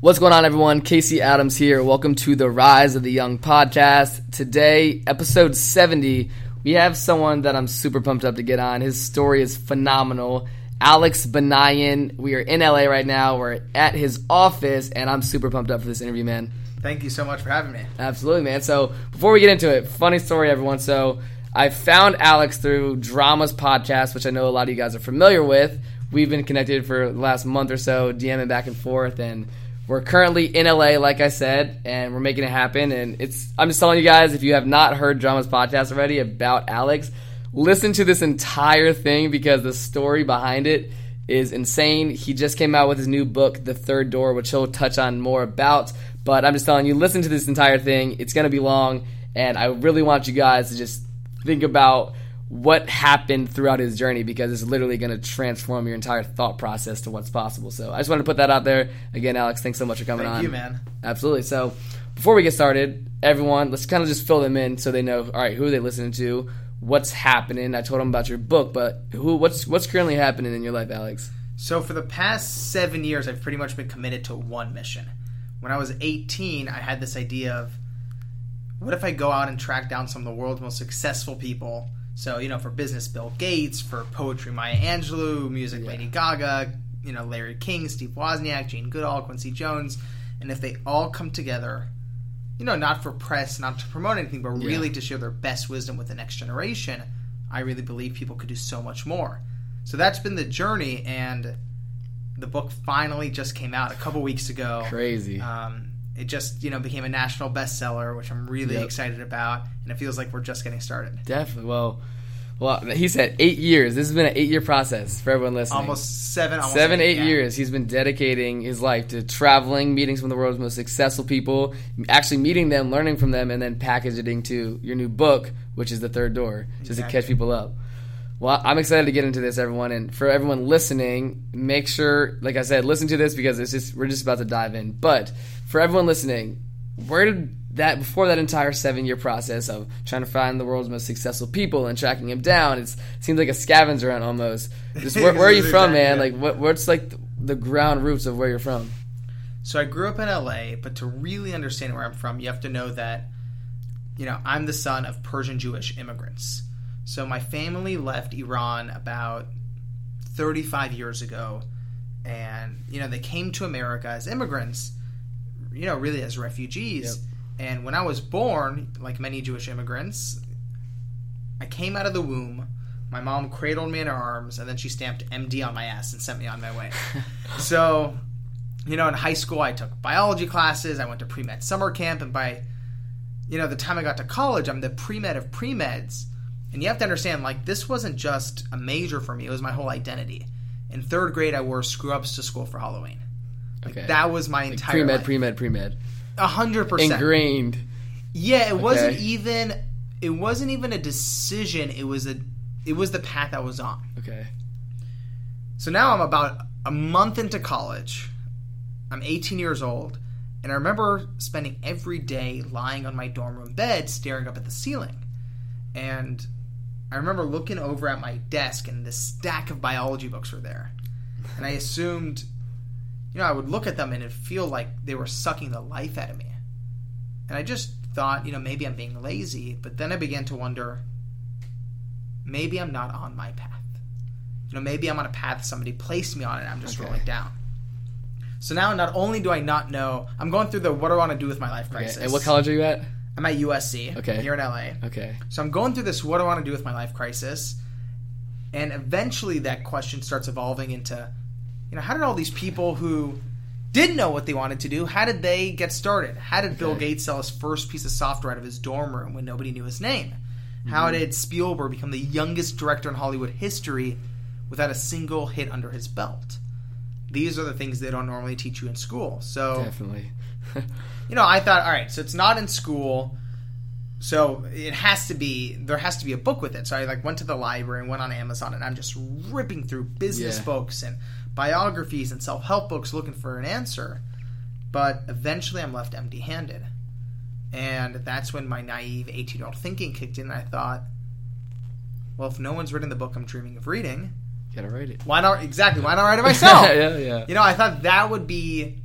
What's going on, everyone? Casey Adams here. Welcome to the Rise of the Young podcast. Today, episode 70, we have someone that I'm super pumped up to get on. His story is phenomenal. Alex Benayan. We are in LA right now. We're at his office, and I'm super pumped up for this interview, man. Thank you so much for having me. Absolutely, man. So before we get into it, funny story, everyone. So I found Alex through Dramas Podcast, which I know a lot of you guys are familiar with. We've been connected for the last month or so, DMing back and forth, and we're currently in LA, like I said, and we're making it happen. And I'm just telling you guys, if you have not heard Drama's podcast already about Alex, listen to this entire thing because the story behind it is insane. He just came out with his new book, The Third Door, which he'll touch on more about. But I'm just telling you, listen to this entire thing. It's going to be long, and I really want you guys to just think about what happened throughout his journey because it's literally going to transform your entire thought process to what's possible. So I just wanted to put that out there. Again, Alex, thanks so much for coming on. Thank you, man. Absolutely. So before we get started, everyone, let's kind of just fill them in so they know, all right, who are they listening to, what's happening. I told them about your book, but what's currently happening in your life, Alex? So for the past 7 years, I've pretty much been committed to one mission. When I was 18, I had this idea of, what if I go out and track down some of the world's most successful people? So, you know, for business, Bill Gates, for poetry, Maya Angelou, music, Lady Gaga, you know, Larry King, Steve Wozniak, Jane Goodall, Quincy Jones. And if they all come together, you know, not for press, not to promote anything, but really to share their best wisdom with the next generation, I really believe people could do so much more. So that's been the journey, and the book finally just came out a couple weeks ago. Crazy. It just, you know, became a national bestseller, which I'm really excited about, and it feels like we're just getting started. Definitely. Well, he said 8 years. This has been an 8-year process for everyone listening. Almost seven, eight years. He's been dedicating his life to traveling, meeting some of the world's most successful people, actually meeting them, learning from them, and then packaging to your new book, which is The Third Door, just to catch people up. Well, I'm excited to get into this, everyone, and for everyone listening, make sure, like I said, listen to this because it's just we're just about to dive in. But for everyone listening, where did that before that entire 7-year process of trying to find the world's most successful people and tracking them down, it seems like a scavenger hunt almost. Just where are you from, man? Like what's like the ground roots of where you're from? So I grew up in LA, but to really understand where I'm from, you have to know that, you know, I'm the son of Persian Jewish immigrants. So my family left Iran about 35 years ago, and, you know, they came to America as immigrants, you know, really as refugees. Yep. And when I was born, like many Jewish immigrants, I came out of the womb, my mom cradled me in her arms, and then she stamped MD on my ass and sent me on my way. So, you know, in high school I took biology classes, I went to pre-med summer camp, and by, you know, the time I got to college, I'm the pre-med of pre-meds. And you have to understand, like, this wasn't just a major for me. It was my whole identity. In third grade, I wore screw-ups to school for Halloween. Like, that was my entire life. Pre-med. 100%. Ingrained. Yeah, it wasn't even a decision. It was the path I was on. Okay. So now I'm about a month into college. I'm 18 years old. And I remember spending every day lying on my dorm room bed staring up at the ceiling. And I remember looking over at my desk, and this stack of biology books were there. And I assumed, you know, I would look at them and it'd feel like they were sucking the life out of me. And I just thought, you know, maybe I'm being lazy. But then I began to wonder, maybe I'm not on my path. You know, maybe I'm on a path somebody placed me on, and I'm just rolling down. So now not only do I not know, I'm going through the what do I want to do with my life crisis. And what college are you at? I'm at USC here in LA. Okay. So I'm going through this what do I want to do with my life crisis, and eventually that question starts evolving into, you know, how did all these people who didn't know what they wanted to do, how did they get started? How did Bill Gates sell his first piece of software out of his dorm room when nobody knew his name? Mm-hmm. How did Spielberg become the youngest director in Hollywood history without a single hit under his belt? These are the things they don't normally teach you in school. So definitely. You know, I thought, all right, so it's not in school, so it has to be, there has to be a book with it. So I like went to the library and went on Amazon, and I'm just ripping through business books and biographies and self-help books looking for an answer. But eventually I'm left empty-handed. And that's when my naive 18-year-old thinking kicked in, and I thought, well, if no one's written the book I'm dreaming of reading, gotta write it. Why not? Exactly. Why not write it myself? You know, I thought that would be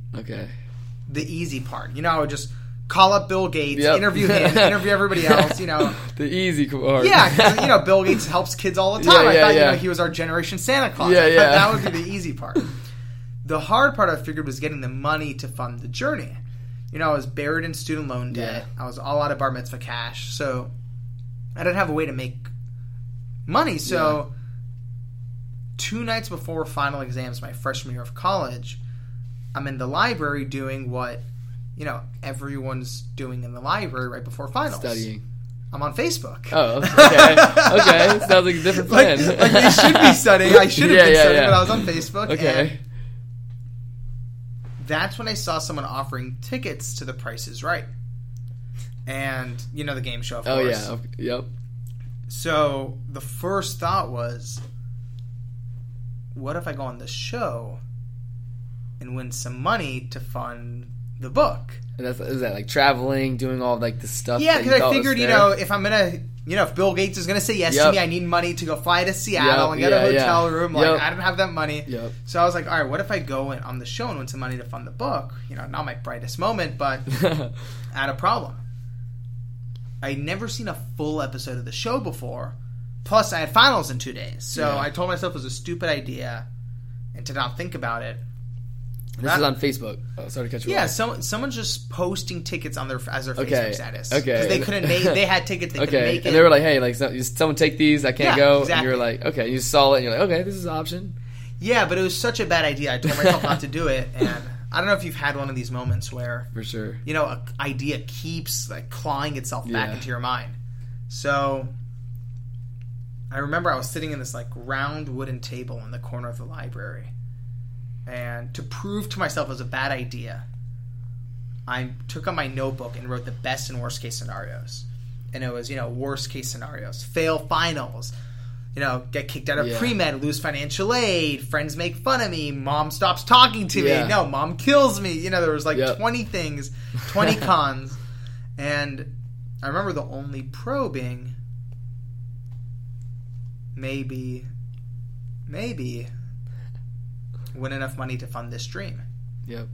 the easy part. You know, I would just call up Bill Gates, interview him, interview everybody else, you know. The easy part. Yeah, because, you know, Bill Gates helps kids all the time. I thought, you know, he was our generation Santa Claus. Yeah, yeah. That would be the easy part. The hard part, I figured, was getting the money to fund the journey. You know, I was buried in student loan debt. I was all out of bar mitzvah cash. So I didn't have a way to make money. So two nights before final exams my freshman year of college, I'm in the library doing what, you know, everyone's doing in the library right before finals. Studying. I'm on Facebook. Oh, okay. Okay. Sounds like a different plan. Like they should be studying. I should have been studying, but I was on Facebook. Okay. And that's when I saw someone offering tickets to The Price is Right. And, you know, the game show, of course. Oh, yeah. Yep. So the first thought was, what if I go on this show and win some money to fund the book? And that's, is that like traveling, doing all like the stuff? Yeah, because I figured, you know, if I'm gonna, you know, if Bill Gates is gonna say yes to me, I need money to go fly to Seattle and get a hotel room. Like I don't have that money. So I was like, all right, what if I go on the show and win some money to fund the book? You know, not my brightest moment, but I had a problem. I'd never seen a full episode of the show before. Plus, I had finals in 2 days, so I told myself it was a stupid idea, and to not think about it. This is on Facebook. Oh, sorry to catch you. Yeah, someone's just posting tickets on their Facebook status. Okay. Because they couldn't make it. They had tickets, they couldn't make it. And they were like, hey, like someone take these, I can't go. Exactly. And you were like, okay. You saw it and you're like, okay, this is an option. Yeah, but it was such a bad idea. I told myself not to do it. And I don't know if you've had one of these moments where, for sure, you know, an idea keeps like clawing itself back into your mind. So I remember I was sitting in this like round wooden table in the corner of the library. And to prove to myself it was a bad idea, I took out my notebook and wrote the best and worst case scenarios. And it was, you know, worst case scenarios: fail finals, you know, get kicked out of pre-med, lose financial aid, friends make fun of me, mom stops talking to me, no, mom kills me. You know, there was like 20 things, 20 cons. And I remember the only pro being maybe win enough money to fund this dream. Yep.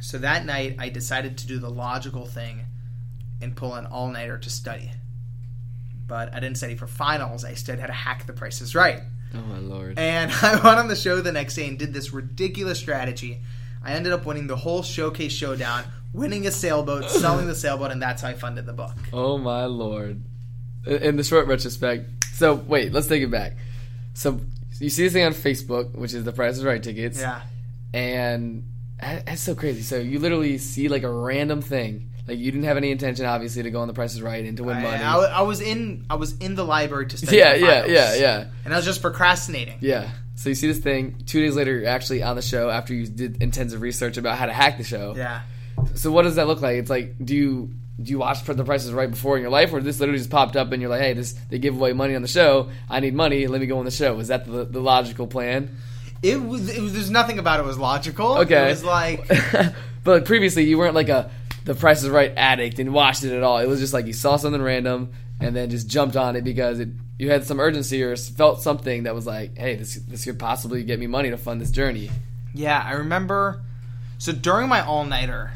So that night, I decided to do the logical thing and pull an all-nighter to study. But I didn't study for finals. I studied how to hack The Price is Right. Oh, my Lord. And I went on the show the next day and did this ridiculous strategy. I ended up winning the whole showcase showdown, winning a sailboat, selling the sailboat, and that's how I funded the book. Oh, my Lord. In the short retrospect. So, wait, let's take it back. So you see this thing on Facebook, which is The Price is Right tickets. Yeah. And that's so crazy. So you literally see like a random thing. Like you didn't have any intention, obviously, to go on The Price is Right and to win money. I was in the library to study. Yeah. And I was just procrastinating. Yeah. So you see this thing. 2 days later, you're actually on the show after you did intensive research about how to hack the show. Yeah. So what does that look like? It's like, do you watch for The Price is Right before in your life, or this literally just popped up and you're like, hey, they give away money on the show, I need money, let me go on the show? Was that the logical plan? It was there's nothing about it was logical. Okay. It was like but like previously you weren't like a The Price is Right addict and watched it at all. It was just like you saw something random and then just jumped on it because you had some urgency or felt something that was like, hey, this could possibly get me money to fund this journey. Yeah, I remember. So during my all-nighter,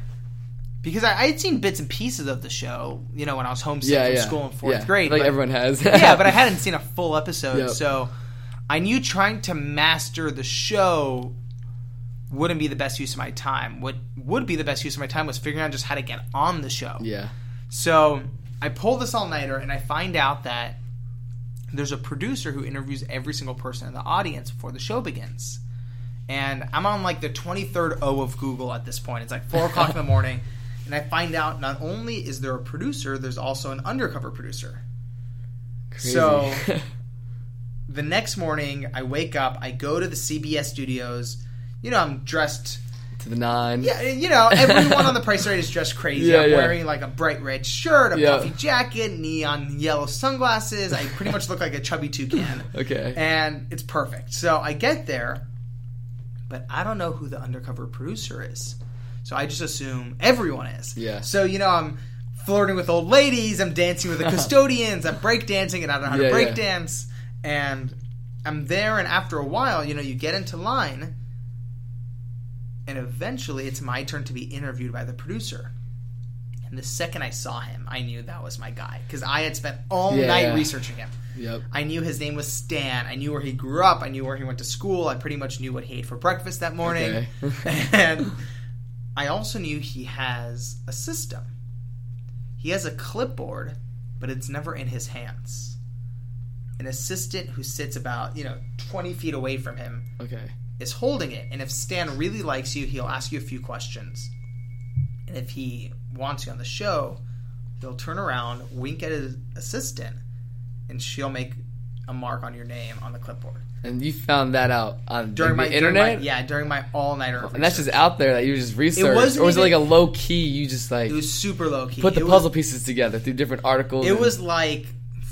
because I had seen bits and pieces of the show, you know, when I was homesick from school in fourth grade. Like everyone has. Yeah, but I hadn't seen a full episode. Yep. So I knew trying to master the show wouldn't be the best use of my time. What would be the best use of my time was figuring out just how to get on the show. Yeah. So I pull this all-nighter, and I find out that there's a producer who interviews every single person in the audience before the show begins. And I'm on like the 23rd O of Google at this point. It's like 4 o'clock in the morning. And I find out not only is there a producer, there's also an undercover producer. Crazy. So the next morning, I wake up, I go to the CBS studios. You know, I'm dressed to the nine. Yeah, you know, everyone on The Price is Right is dressed crazy. Yeah, I'm wearing like a bright red shirt, a puffy jacket, neon yellow sunglasses. I pretty much look like a chubby toucan. Okay. And it's perfect. So I get there, but I don't know who the undercover producer is. So I just assume everyone is. Yeah. So, you know, I'm flirting with old ladies. I'm dancing with the custodians. I'm breakdancing, and I don't know how to breakdance. And I'm there, and after a while, you know, you get into line. And eventually it's my turn to be interviewed by the producer. And the second I saw him, I knew that was my guy, because I had spent all night researching him. Yep. I knew his name was Stan. I knew where he grew up. I knew where he went to school. I pretty much knew what he ate for breakfast that morning. Okay. And I also knew he has a system. He has a clipboard, but it's never in his hands. An assistant who sits about, 20 feet away from him is holding it. And if Stan really likes you, he'll ask you a few questions. And if he wants you on the show, he'll turn around, wink at his assistant, and she'll make a mark on your name on the clipboard. And you found that out on the internet? During my all-nighter research. And that's just out there that you just researched? Or was it like a low-key, you just like... It was super low-key. Put the puzzle pieces together through different articles. It was like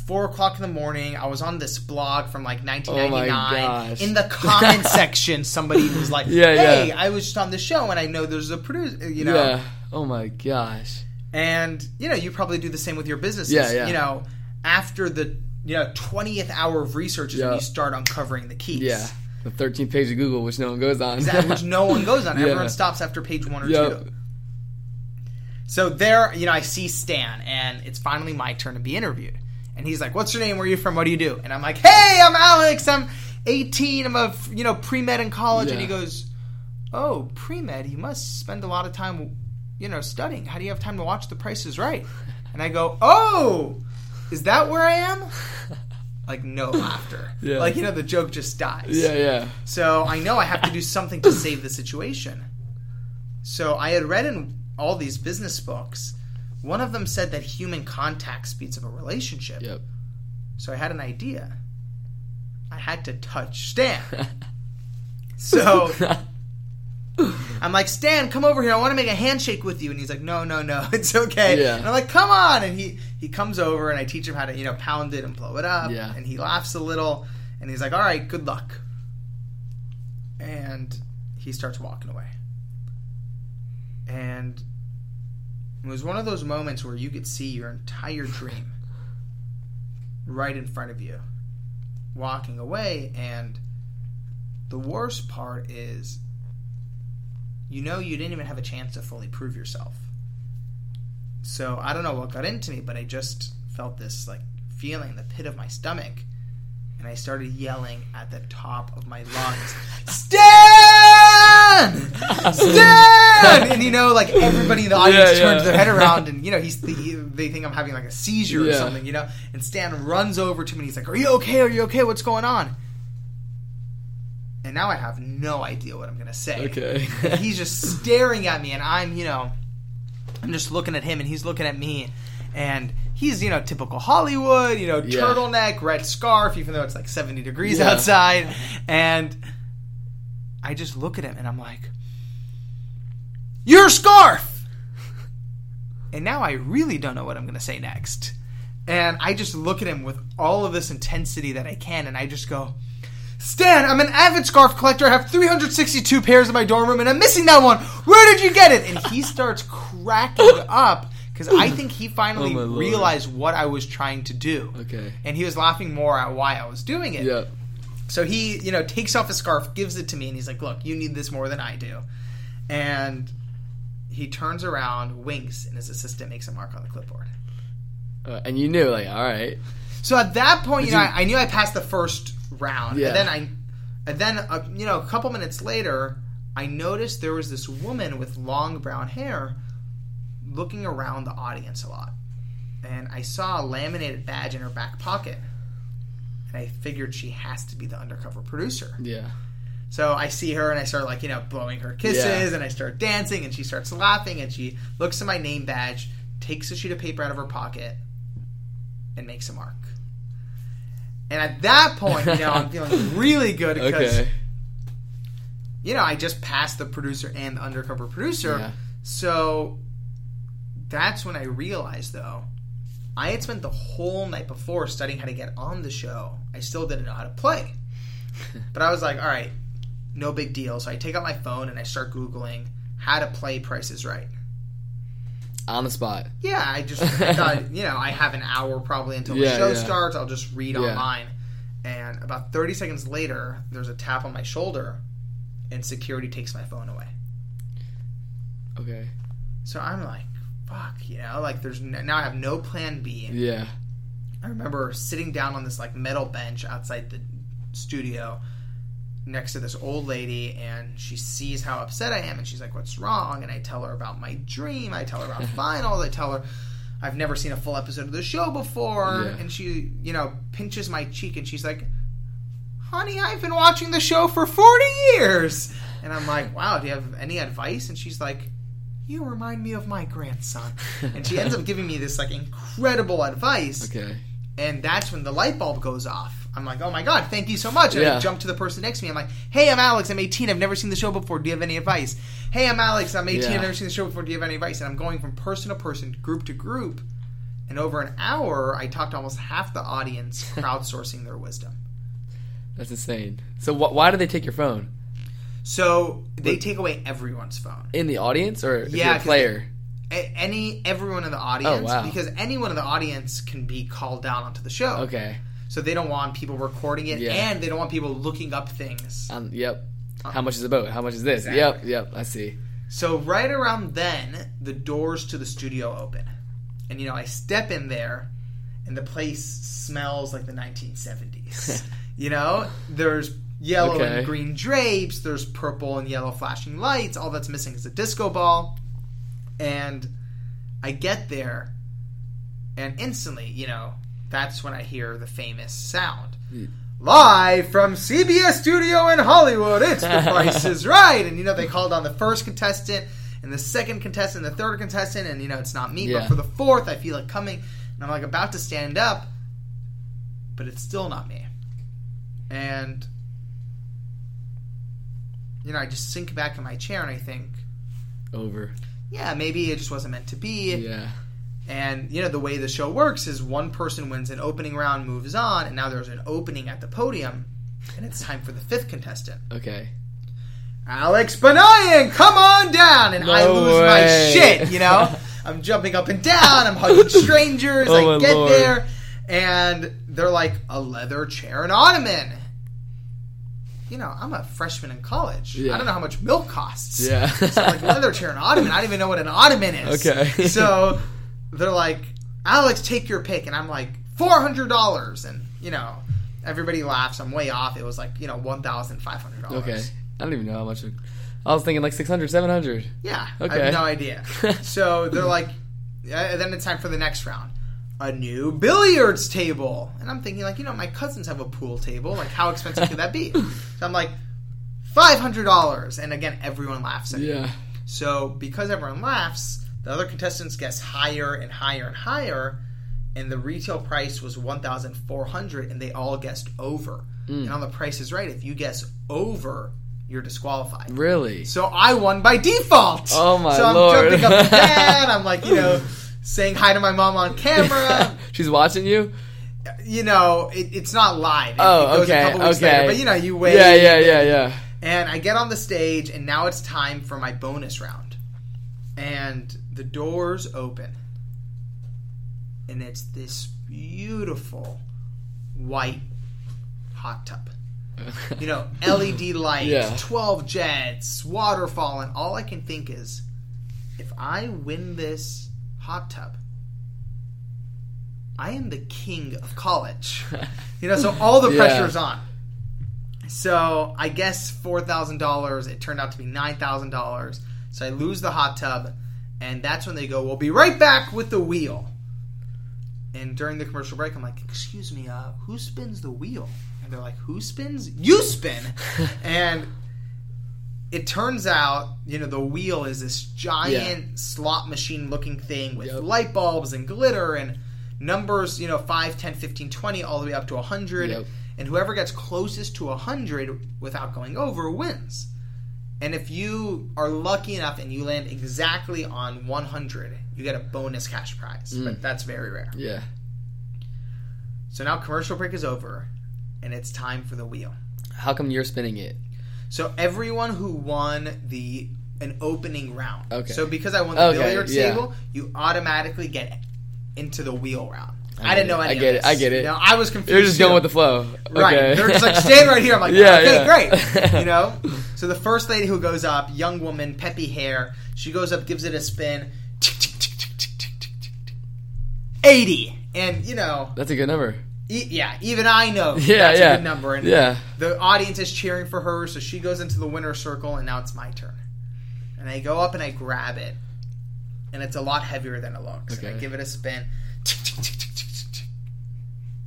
4 o'clock in the morning. I was on this blog from like 1999. Oh, in the comment section, somebody was like, hey, I was just on the show and I know there's a producer, Yeah. Oh my gosh. And, you probably do the same with your businesses. Yeah. After the... 20th hour of research is when you start uncovering the keys. Yeah, the 13th page of Google, which no one goes on. Exactly, which no one goes on. Everyone stops after page one or two. So there, I see Stan, and it's finally my turn to be interviewed. And he's like, what's your name? Where are you from? What do you do? And I'm like, hey, I'm Alex. I'm 18. I'm a, pre-med in college. Yeah. And he goes, oh, pre-med? You must spend a lot of time, studying. How do you have time to watch The Price is Right? And I go, oh... Is that where I am? Like, no laughter. Yeah. Like, the joke just dies. Yeah. So I know I have to do something to save the situation. So I had read in all these business books, one of them said that human contact speeds up a relationship. Yep. So I had an idea. I had to touch Stan. So I'm like, Stan, come over here. I want to make a handshake with you. And he's like, no, it's okay. Yeah. And I'm like, come on. And he comes over and I teach him how to, pound it and blow it up. Yeah. And he laughs a little and he's like, all right, good luck. And he starts walking away. And it was one of those moments where you could see your entire dream right in front of you walking away. And the worst part is... you didn't even have a chance to fully prove yourself. So I don't know what got into me, but I just felt this feeling in the pit of my stomach, and I started yelling at the top of my lungs, Stan! Stan! And everybody in the audience turns their head around, and they think I'm having a seizure or something, And Stan runs over to me, and he's like, are you okay? Are you okay? What's going on? And now I have no idea what I'm going to say. Okay. He's just staring at me, and I'm, I'm just looking at him, and he's looking at me. And he's, typical Hollywood, turtleneck, red scarf, even though it's 70 degrees outside. And I just look at him, and I'm like, your scarf! And now I really don't know what I'm going to say next. And I just look at him with all of this intensity that I can, and I just go... Stan, I'm an avid scarf collector. I have 362 pairs in my dorm room, and I'm missing that one. Where did you get it? And he starts cracking up because I think he finally realized what I was trying to do. Okay. And he was laughing more at why I was doing it. Yeah. So he, takes off his scarf, gives it to me, and he's like, look, you need this more than I do. And he turns around, winks, and his assistant makes a mark on the clipboard. And you knew, all right. So at that point, I knew I passed the first round. Yeah. And then a couple minutes later, I noticed there was this woman with long brown hair looking around the audience a lot. And I saw a laminated badge in her back pocket. And I figured she has to be the undercover producer. Yeah. So I see her and I start blowing her kisses and I start dancing and she starts laughing and she looks at my name badge, takes a sheet of paper out of her pocket, and makes a mark. And at that point, I'm feeling really good because, I just passed the producer and the undercover producer. Yeah. So that's when I realized, though, I had spent the whole night before studying how to get on the show. I still didn't know how to play. But I was like, all right, no big deal. So I take out my phone and I start Googling how to play Price is Right. On the spot. Yeah, I thought, I have an hour probably until the show starts. I'll just read online. And about 30 seconds later, there's a tap on my shoulder, and security takes my phone away. Okay. So I'm like, fuck, you know, like there's now I have no plan B. Yeah. I remember sitting down on this like metal bench outside the studio next to this old lady, and she sees how upset I am, and she's like, what's wrong? And I tell her about my dream. I tell her about finals. I tell her I've never seen a full episode of the show before. Yeah. And she, you know, pinches my cheek, and she's like, honey, I've been watching the show for 40 years. And I'm like, wow, do you have any advice? And she's like, you remind me of my grandson. And she ends up giving me this like incredible advice. Okay. And that's when the light bulb goes off. I'm like, oh my God, thank you so much. And I jump to the person next to me. I'm like, hey, I'm Alex. I'm 18. I've never seen the show before. Do you have any advice? Hey, I'm Alex. I'm 18. I've never seen the show before. Do you have any advice? And I'm going from person to person, group to group. And over an hour, I talked to almost half the audience crowdsourcing their wisdom. That's insane. So why do they take your phone? So they take away everyone's phone. In the audience or if you're a player? Everyone in the audience. Oh, wow. Because anyone in the audience can be called down onto the show. Okay. So they don't want people recording it, and they don't want people looking up things. Yep. How much is the boat? How much is this? Exactly. Yep, I see. So right around then, the doors to the studio open. And, you know, I step in there, and the place smells like the 1970s. You know? There's yellow and green drapes. There's purple and yellow flashing lights. All that's missing is a disco ball. And I get there, and instantly, you know, that's when I hear the famous sound. Live from CBS Studio in Hollywood, it's The Price is Right. And, you know, they called on the first contestant and the second contestant and the third contestant. And, you know, it's not me, but for the fourth, I feel it coming. And I'm, like, about to stand up, but it's still not me. And, you know, I just sink back in my chair and I think, over. Yeah, maybe it just wasn't meant to be. Yeah. And, you know, the way the show works is one person wins an opening round, moves on, and now there's an opening at the podium, and it's time for the fifth contestant. Okay. Alex Benayan, come on down! And I lose my shit, you know? I'm jumping up and down, I'm hugging strangers, I get there, and they're like, a leather chair and ottoman. You know, I'm a freshman in college. Yeah. I don't know how much milk costs. Yeah. So, like, leather chair and ottoman. I don't even know what an ottoman is. Okay. So they're like, Alex, take your pick. And I'm like, $400. And, you know, everybody laughs. I'm way off. It was like, you know, $1,500. Okay. I don't even know how much. I was thinking like $600, $700. Yeah. Okay. I have no idea. So they're like, then it's time for the next round. A new billiards table. And I'm thinking, like, you know, my cousins have a pool table. Like, how expensive could that be? So I'm like, $500. And again, everyone laughs at me. Yeah. So because everyone laughs, the other contestants guess higher and higher and higher. And the retail price was $1,400, and they all guessed over. Mm. And on The Price is Right, if you guess over, you're disqualified. Really? So I won by default. Oh, my Lord. So I'm jumping up and down. I'm like, you know, saying hi to my mom on camera. She's watching you? You know, it's not live. It goes a couple weeks later. But, you know, you wait. Yeah. And I get on the stage, and now it's time for my bonus round. And the doors open. And it's this beautiful white hot tub. You know, LED lights, 12 jets, waterfall. And all I can think is, if I win this hot tub, I am the king of college. You know, so all the pressure's on. So I guess $4,000. It turned out to be $9,000. So I lose the hot tub, and that's when they go, we'll be right back with the wheel. And during the commercial break, I'm like, excuse me, who spins the wheel? And they're like, who spins? You spin. And it turns out, you know, the wheel is this giant slot machine-looking thing with light bulbs and glitter and numbers, you know, 5, 10, 15, 20, all the way up to 100. Yep. And whoever gets closest to 100 without going over wins. And if you are lucky enough and you land exactly on 100, you get a bonus cash prize. But that's very rare. Yeah. So now commercial break is over, and it's time for the wheel. How come you're spinning it? So everyone who won an opening round. Okay. So because I won the billiards table, you automatically get into the wheel round. I didn't know any of this. I get it. You know, I was confused. They're just going with the flow. Right. Okay. They're just like, stand right here. I'm like, yeah, okay, great. You know? So the first lady who goes up, young woman, peppy hair, she goes up, gives it a spin. 80. And, you know. That's a good number. Yeah. Even I know that's a good number. And the audience is cheering for her, so she goes into the winner's circle, and now it's my turn. And I go up and I grab it. And it's a lot heavier than it looks. Okay. And I give it a spin.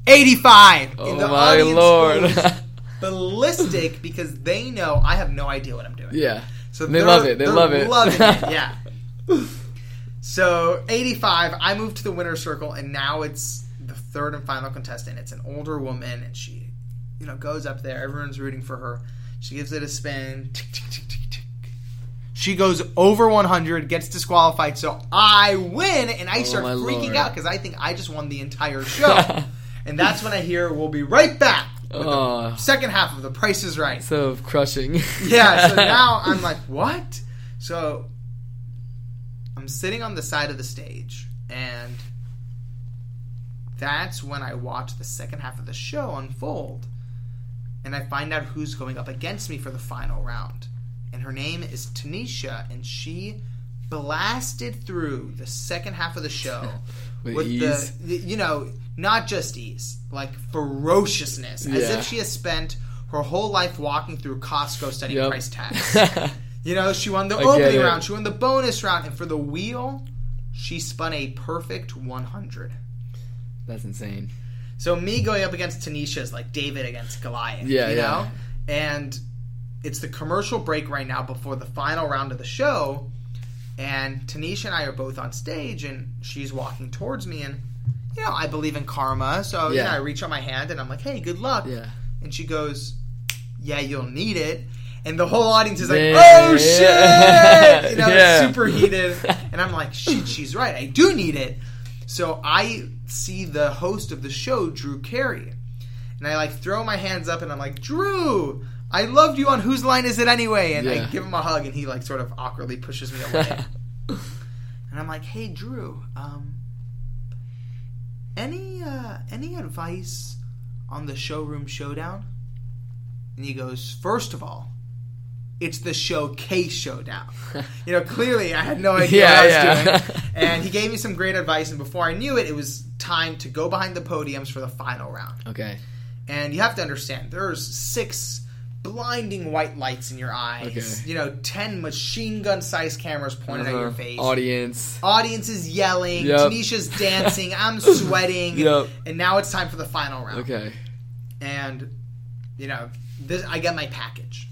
85. Oh, the my Lord. Ballistic, because they know I have no idea what I'm doing. Yeah. So they love it. They love it. Loving it. Yeah. So 85, I move to the winner's circle, and now it's the third and final contestant. It's an older woman, and she, you know, goes up there. Everyone's rooting for her. She gives it a spin. She goes over 100, gets disqualified, so I win, and I start freaking out because I think I just won the entire show. And that's when I hear we'll be right back with the second half of The Price is Right. So crushing. Yeah, so now I'm like, what? So I'm sitting on the side of the stage, and that's when I watch the second half of the show unfold, and I find out who's going up against me for the final round. And her name is Tanisha, and she blasted through the second half of the show with ease. You know, not just ease, like ferociousness, as if she has spent her whole life walking through Costco studying price tags. You know, she won the opening round, she won the bonus round, and for the wheel, she spun a perfect 100. That's insane. So me going up against Tanisha is like David against Goliath, you know? And it's the commercial break right now before the final round of the show, and Tanisha and I are both on stage, and she's walking towards me, and, you know, I believe in karma, so, you know, I reach out my hand, and I'm like, hey, good luck. Yeah. And she goes, yeah, you'll need it. And the whole audience is like, oh, shit! You know, it's super heated. And I'm like, shit, she's right. I do need it. So I see the host of the show, Drew Carey, and I, like, throw my hands up, and I'm like, Drew, I loved you on Whose Line Is It Anyway? And I give him a hug, and he, like, sort of awkwardly pushes me away. And I'm like, hey, Drew, any advice on the Showroom Showdown? And he goes, first of all, it's the Showcase Showdown. You know, clearly I had no idea what I was doing. And he gave me some great advice, and before I knew it, it was time to go behind the podiums for the final round. Okay. And you have to understand, there's 6 blinding white lights in your eyes. Okay. You know, 10 machine gun sized cameras pointed at your face. Audience is yelling. Yep. Tanisha's dancing. I'm sweating. Yep. And now it's time for the final round. Okay. And, you know, this, I get my package.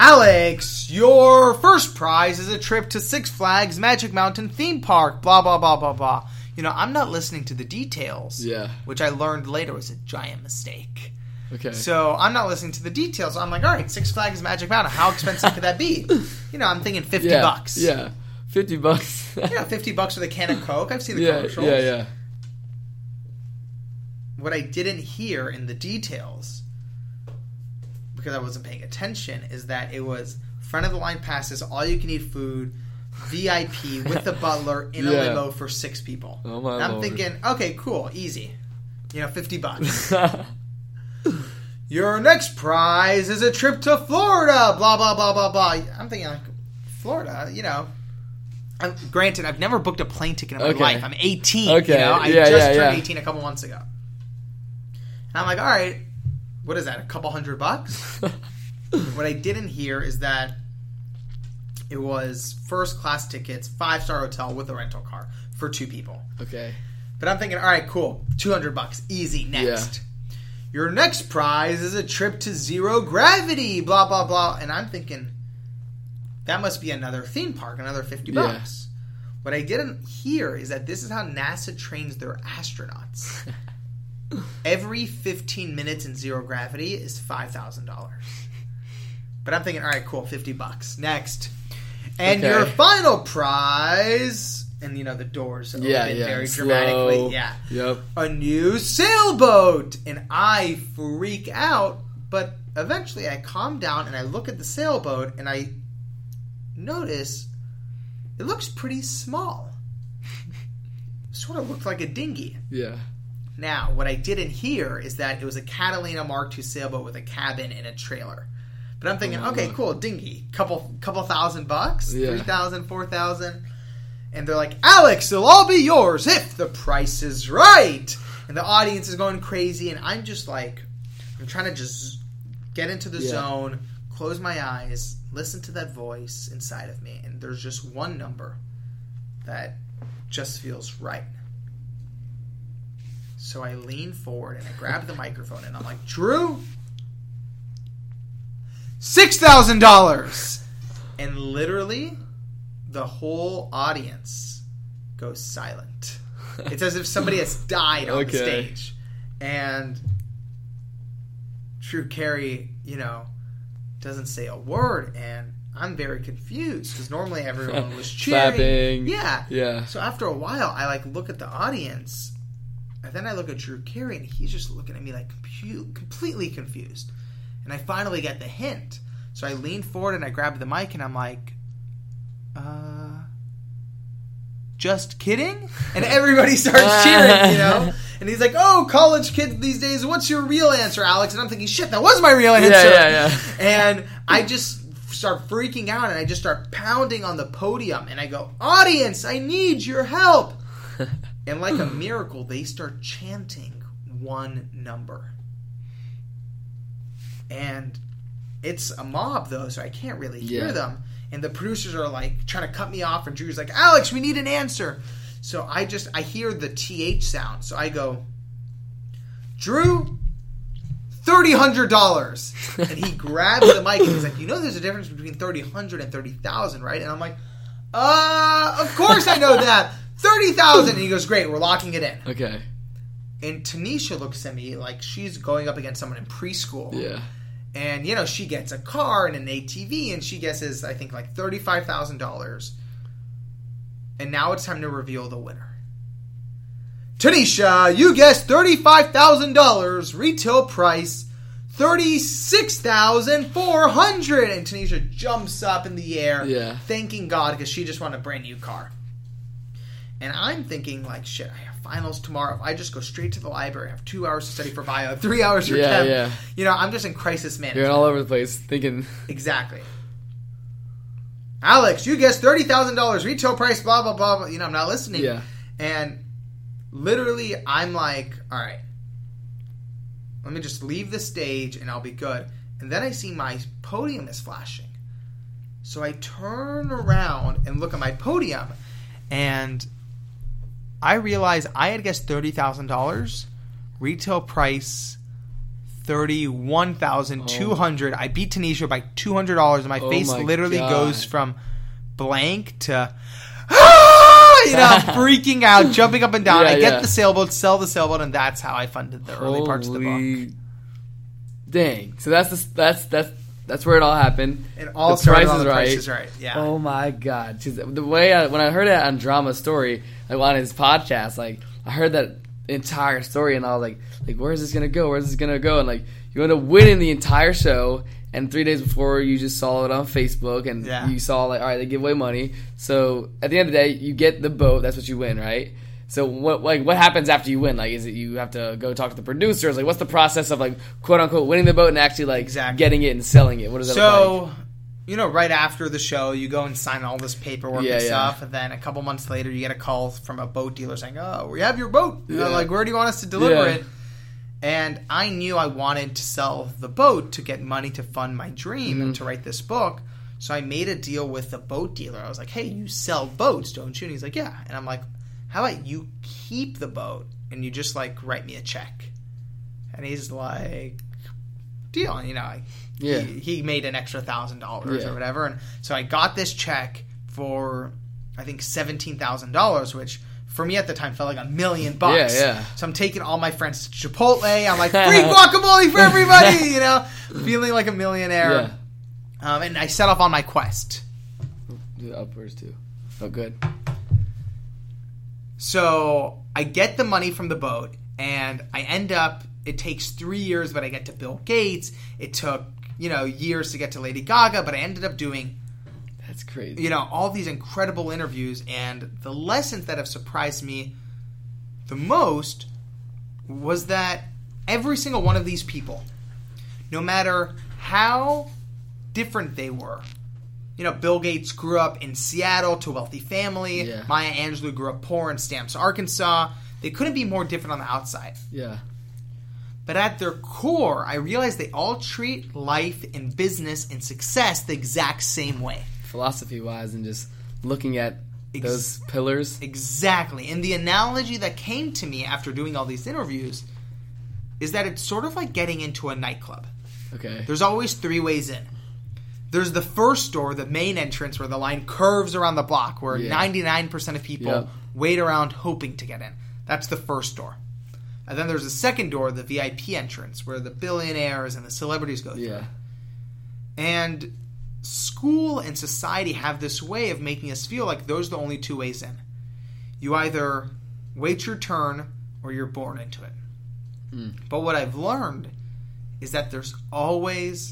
Alex, your first prize is a trip to Six Flags Magic Mountain theme park. Blah, blah, blah, blah, blah. You know, I'm not listening to the details. Yeah. Which I learned later was a giant mistake. Okay. So I'm not listening to the details. I'm like, all right, Six Flags Magic Mountain. How expensive could that be? You know, I'm thinking $50. Yeah, $50. Yeah, $50 with a can of Coke. I've seen the commercials. Yeah, yeah. What I didn't hear in the details, because I wasn't paying attention, is that it was front of the line passes, all you can eat food, VIP with the butler in a limo for 6 people. Oh my Lord. I'm thinking, okay, cool, easy. You know, $50. Your next prize is a trip to Florida, blah, blah, blah, blah, blah. I'm thinking, like, Florida, you know. Granted, I've never booked a plane ticket in my life. I'm 18, you know. I just turned 18 a couple months ago. And I'm like, all right, what is that, a couple $100? What I didn't hear is that it was first-class tickets, 5-star hotel with a rental car for 2 people. Okay. But I'm thinking, all right, cool, $200, easy, next. Yeah. Your next prize is a trip to Zero Gravity, blah, blah, blah. And I'm thinking, that must be another theme park, another $50. Yeah. What I didn't hear is that this is how NASA trains their astronauts. Every 15 minutes in Zero Gravity is $5,000. But I'm thinking, all right, cool, $50. Next. And your final prize... And, you know, the doors open very dramatically. Slow. Yeah. Yep. A new sailboat. And I freak out. But eventually I calm down and I look at the sailboat and I notice it looks pretty small. sort of looked like a dinghy. Yeah. Now, what I didn't hear is that it was a Catalina Mark II sailboat with a cabin and a trailer. But I'm thinking, okay, cool, dinghy. Couple $1,000 bucks? Yeah. 3,000, 4,000. And they're like, Alex, they'll all be yours if the price is right. And the audience is going crazy. And I'm just like, I'm trying to just get into the zone, close my eyes, listen to that voice inside of me. And there's just one number that just feels right. So I lean forward and I grab the microphone and I'm like, Drew, $6,000. And literally, the whole audience goes silent. It's as if somebody has died on the stage. And Drew Carey, you know, doesn't say a word. And I'm very confused because normally everyone was cheering. Clapping. Yeah. Yeah. So after a while, I like look at the audience. And then I look at Drew Carey, and he's just looking at me like completely confused. And I finally get the hint. So I lean forward, and I grab the mic, and I'm like, just kidding? And everybody starts cheering, you know? And he's like, oh, college kids these days, what's your real answer, Alex? And I'm thinking, shit, that was my real answer. Yeah. And I just start freaking out, and I just start pounding on the podium. And I go, audience, I need your help. And like a miracle, they start chanting one number. And it's a mob, though, so I can't really hear them. And the producers are like trying to cut me off. And Drew's like, Alex, we need an answer. So I hear the TH sound. So I go, Drew, $3,000. And he grabs the mic and he's like, you know there's a difference between $3,100 and $30,000, right? And I'm like, of course I know that. 30,000, and he goes, great, we're locking it in. Okay. And Tanisha looks at me like she's going up against someone in preschool. Yeah. And, you know, she gets a car and an ATV, and she guesses, I think, like $35,000. And now it's time to reveal the winner. Tanisha, you guessed $35,000, retail price $36,400. And Tanisha jumps up in the air, thanking God, because she just won a brand new car. And I'm thinking, like, shit, I have finals tomorrow. If I just go straight to the library, I have 2 hours to study for bio, 3 hours for chem. Yeah. You know, I'm just in crisis management. You're all over the place thinking. Exactly. Alex, you guessed $30,000, retail price, blah, blah, blah, blah. You know, I'm not listening. Yeah. And literally, I'm like, all right, let me just leave the stage and I'll be good. And then I see my podium is flashing. So I turn around and look at my podium. And I realized I had guessed $30,000, retail price $31,200. I beat Tanisha by $200, and my face literally goes from blank to, you know, freaking out, jumping up and down. I get the sailboat, sell the sailboat, and that's how I funded the early parts of the book. Dang! So that's where it all happened. It all started on The Price is Right. Yeah. Oh, my God. The way when I heard it on Drama's story, like on his podcast, like I heard that entire story and I was like where is this going to go? Where is this going to go? And like you end up winning the entire show and 3 days before you just saw it on Facebook and you saw like, all right, they give away money. So at the end of the day, you get the boat. That's what you win, right? So what happens after you win? Like, is it you have to go talk to the producers? Like, what's the process of, like, quote-unquote winning the boat and actually, like, getting it and selling it? What does that look like? So, you know, right after the show, you go and sign all this paperwork and stuff. And then a couple months later, you get a call from a boat dealer saying, oh, we have your boat. You know, like, where do you want us to deliver it? And I knew I wanted to sell the boat to get money to fund my dream and to write this book. So I made a deal with the boat dealer. I was like, hey, you sell boats, don't you? And he's like, yeah. And I'm like, how about you keep the boat and you just, like, write me a check? And he's like, deal. You know, he made an extra $1,000 or whatever. And so I got this check for, I think, $17,000, which for me at the time felt like $1,000,000. Yeah. So I'm taking all my friends to Chipotle. I'm like, free guacamole for everybody, you know, feeling like a millionaire. Yeah. And I set off on my quest. Do the upwards, too. Oh, good. So I get the money from the boat, and I end up – it takes 3 years, but I get to Bill Gates. It took, you know, years to get to Lady Gaga, but I ended up doing – that's crazy. You know, all these incredible interviews, and the lessons that have surprised me the most was that every single one of these people, no matter how different they were, you know, Bill Gates grew up in Seattle to a wealthy family. Yeah. Maya Angelou grew up poor in Stamps, Arkansas. They couldn't be more different on the outside. Yeah. But at their core, I realized they all treat life and business and success the exact same way. Philosophy-wise, and just looking at those pillars. Exactly. And the analogy that came to me after doing all these interviews is that it's sort of like getting into a nightclub. Okay. There's always three ways in. There's the first door, the main entrance, where the line curves around the block, where 99% of people wait around hoping to get in. That's the first door. And then there's the second door, the VIP entrance, where the billionaires and the celebrities go through. Yeah. And school and society have this way of making us feel like those are the only two ways in. You either wait your turn or you're born into it. But what I've learned is that there's always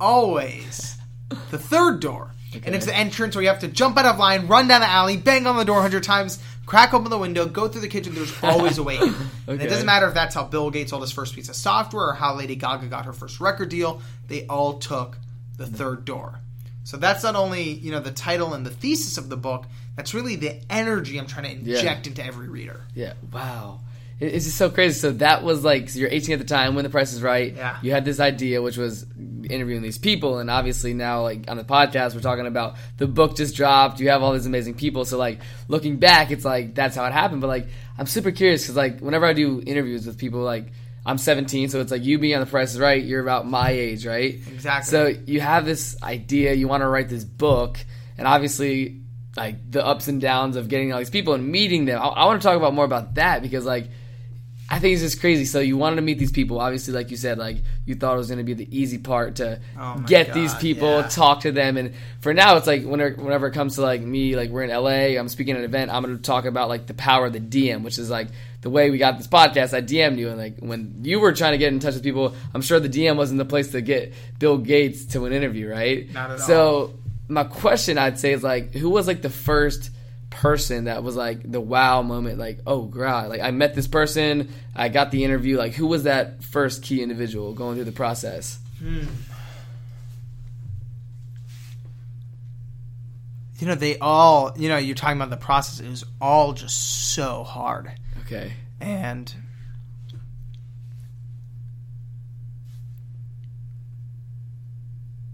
the third door. Okay. And it's the entrance where you have to jump out of line, run down the alley, bang on the door 100 times, crack open the window, go through the kitchen. There's always a way in. Okay. And it doesn't matter if that's how Bill Gates sold his first piece of software or how Lady Gaga got her first record deal. They all took the third door. So that's not only, you know, the title and the thesis of the book. That's really the energy I'm trying to inject into every reader. Yeah. Wow. It's just so crazy. So that was like, so you're 18 at the time when The Price is Right. Yeah. You had this idea, which was interviewing these people, and obviously now, like, on the podcast, we're talking about the book just dropped. You have all these amazing people. So, like, looking back, it's like that's how it happened. But, like, I'm super curious because, like, whenever I do interviews with people, like, I'm 17, so it's like you being on The Price is Right, you're about my age, right? Exactly. So you have this idea, you want to write this book, and obviously, like, the ups and downs of getting all these people and meeting them. I want to talk about more about that because, like, I think it's just crazy. So you wanted to meet these people. Obviously, like you said, like you thought it was going to be the easy part to get these people, talk to them. And for now, it's like whenever it comes to like me, like we're in LA, I'm speaking at an event, I'm going to talk about like the power of the DM, which is like the way we got this podcast. I DM'd you, and like when you were trying to get in touch with people, I'm sure the DM wasn't the place to get Bill Gates to an interview, right? Not at all. So my question, I'd say, is like, who was like the first person that was like the wow moment, like, oh god, like I met this person, I got the interview? Like, who was that first key individual going through the process? You know, they all, you know, you're talking about the process, it was all just so hard. Okay. And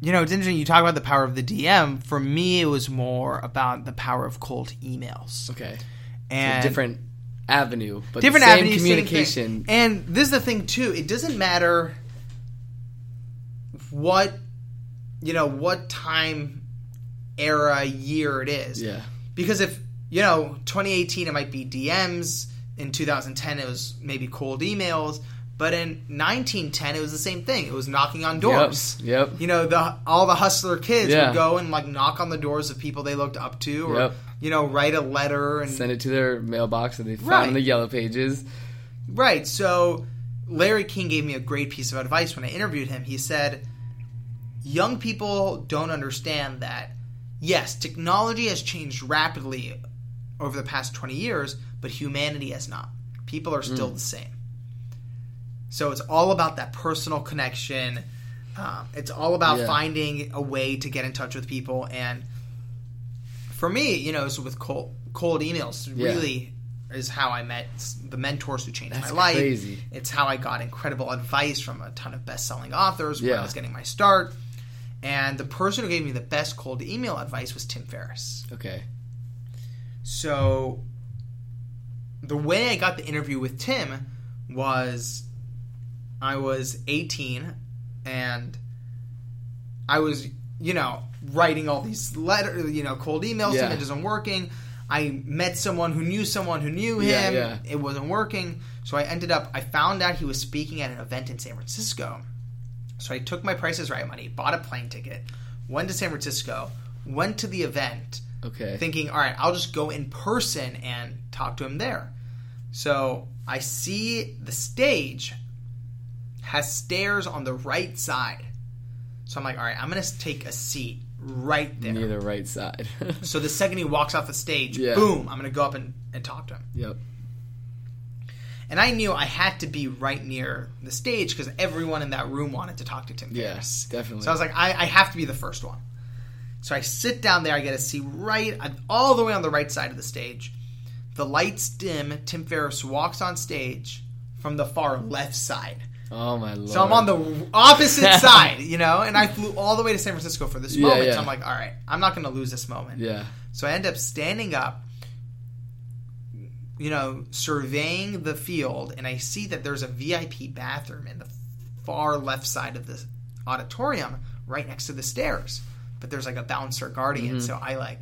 you know, it's interesting you talk about the power of the DM. For me, it was more about the power of cold emails. Okay. And so different avenue, but different same avenue, communication. Same, and this is the thing, too. It doesn't matter what, you know, what time, era, year it is. Yeah. Because if, you know, 2018, it might be DMs. In 2010, it was maybe cold emails. But in 1910, it was the same thing. It was knocking on doors. Yep. You know, all the hustler kids would go and like knock on the doors of people they looked up to, or you know, write a letter and send it to their mailbox, and they found the Yellow Pages. Right. So Larry King gave me a great piece of advice when I interviewed him. He said, "Young people don't understand that. Yes, technology has changed rapidly over the past 20 years, but humanity has not. People are still the same." So it's all about that personal connection. It's all about finding a way to get in touch with people. And for me, you know, so with cold emails really is how I met the mentors who changed my life. Crazy. It's how I got incredible advice from a ton of best-selling authors when I was getting my start. And the person who gave me the best cold email advice was Tim Ferriss. Okay. So the way I got the interview with Tim was, I was 18, and I was, you know, writing all these letters, you know, cold emails, and it isn't working. I met someone who knew him. Yeah. It wasn't working. So I found out he was speaking at an event in San Francisco. So I took my Price is Right money, bought a plane ticket, went to San Francisco, went to the event, thinking, all right, I'll just go in person and talk to him there. So I see the stage has stairs on the right side. So I'm like, all right, I'm going to take a seat right there. Near the right side. So the second he walks off the stage, boom, I'm going to go up and talk to him. Yep. And I knew I had to be right near the stage because everyone in that room wanted to talk to Tim Ferriss. Yes, definitely. So I was like, I have to be the first one. So I sit down there. I get to see right all the way on the right side of the stage. The lights dim. Tim Ferriss walks on stage from the far left side. Oh, my Lord. So I'm on the opposite side, you know? And I flew all the way to San Francisco for this moment. So I'm like, all right, I'm not going to lose this moment. Yeah. So I end up standing up, you know, surveying the field, and I see that there's a VIP bathroom in the far left side of the auditorium right next to the stairs. But there's, like, a bouncer guardian. Mm-hmm. So I, like,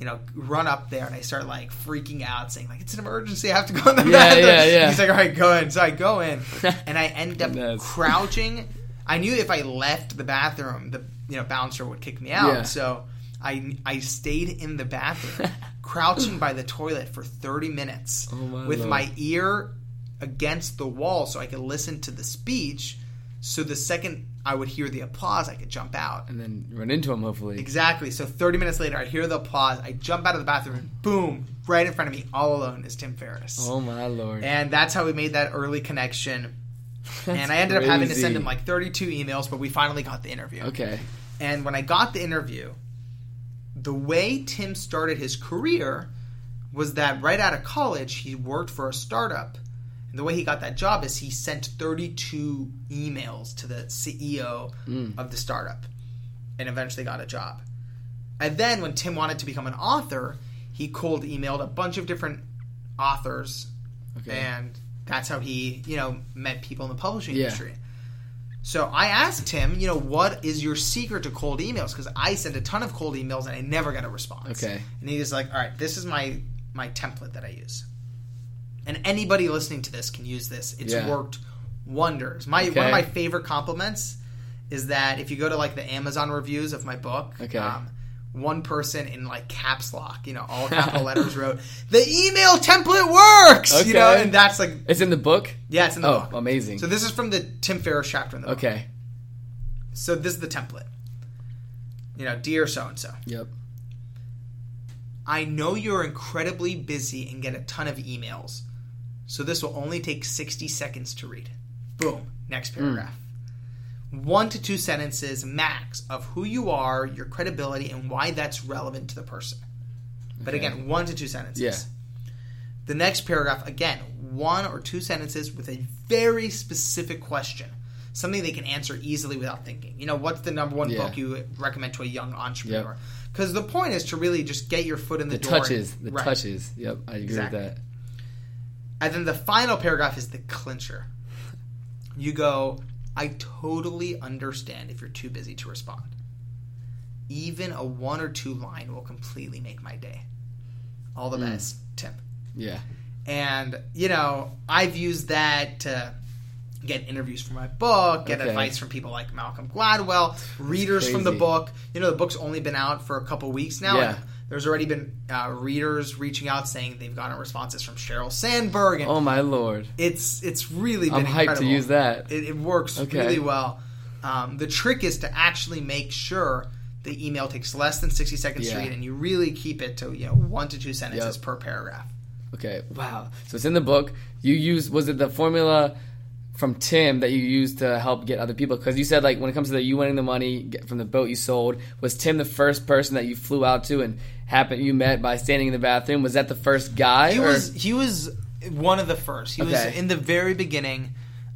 you know, run up there, and I start, like, freaking out, saying, like, it's an emergency. I have to go in the bathroom. Yeah. He's like, all right, go in. So I go in, and I end up crouching. I knew if I left the bathroom, the, you know, bouncer would kick me out. Yeah. So I stayed in the bathroom, crouching by the toilet for 30 minutes my ear against the wall so I could listen to the speech. So the second I would hear the applause, I could jump out. And then run into him, hopefully. Exactly. So 30 minutes later, I hear the applause. I jump out of the bathroom, and boom, right in front of me, all alone, is Tim Ferriss. Oh, my Lord. And that's how we made that early connection. And I ended up having to send him like 32 emails, but we finally got the interview. Okay. And when I got the interview, the way Tim started his career was that right out of college, he worked for a startup. And the way he got that job is he sent 32 emails to the CEO of the startup and eventually got a job. And then when Tim wanted to become an author, he cold emailed a bunch of different authors. Okay. And that's how he, you know, met people in the publishing industry. So I asked him, you know, what is your secret to cold emails? Because I sent a ton of cold emails and I never got a response. Okay. And he was like, all right, this is my template that I use. And anybody listening to this can use this. It's worked wonders. One of my favorite compliments is that if you go to like the Amazon reviews of my book, one person in like caps lock, you know, all capital letters wrote, "The email template works!" Okay. You know, and that's like... It's in the book? Yeah, it's in the book. Oh, amazing. So this is from the Tim Ferriss chapter in the book. Okay. So this is the template. You know, dear so-and-so. Yep. I know you're incredibly busy and get a ton of emails. So this will only take 60 seconds to read. Boom. Next paragraph. 1 to 2 sentences max of who you are, your credibility, and why that's relevant to the person. But again, 1 to 2 sentences. Yeah. The next paragraph, again, 1 or 2 sentences with a very specific question. Something they can answer easily without thinking. You know, what's the number one book you recommend to a young entrepreneur? Because the point is to really just get your foot in the door. The touches. Yep, I agree with that. And then the final paragraph is the clincher. You go, I totally understand if you're too busy to respond. Even a 1 or 2 line will completely make my day. All the best, Tim. Yeah. And, you know, I've used that to get interviews from my book, get advice from people like Malcolm Gladwell, readers from the book. You know, the book's only been out for a couple weeks now. Yeah. And there's already been readers reaching out saying they've gotten responses from Sheryl Sandberg. And oh, my Lord. It's really been incredible. I'm hyped to use that. It works really well. The trick is to actually make sure the email takes less than 60 seconds to read, and you really keep it to 1 to 2 sentences per paragraph. Okay, wow. So it's in the book. You used, was it the formula from Tim that you used to help get other people? Because you said, like, when it comes to you winning the money from the boat you sold, was Tim the first person that you flew out to and you met by standing in the bathroom? Was that the first guy? He was one of the first. He was in the very beginning.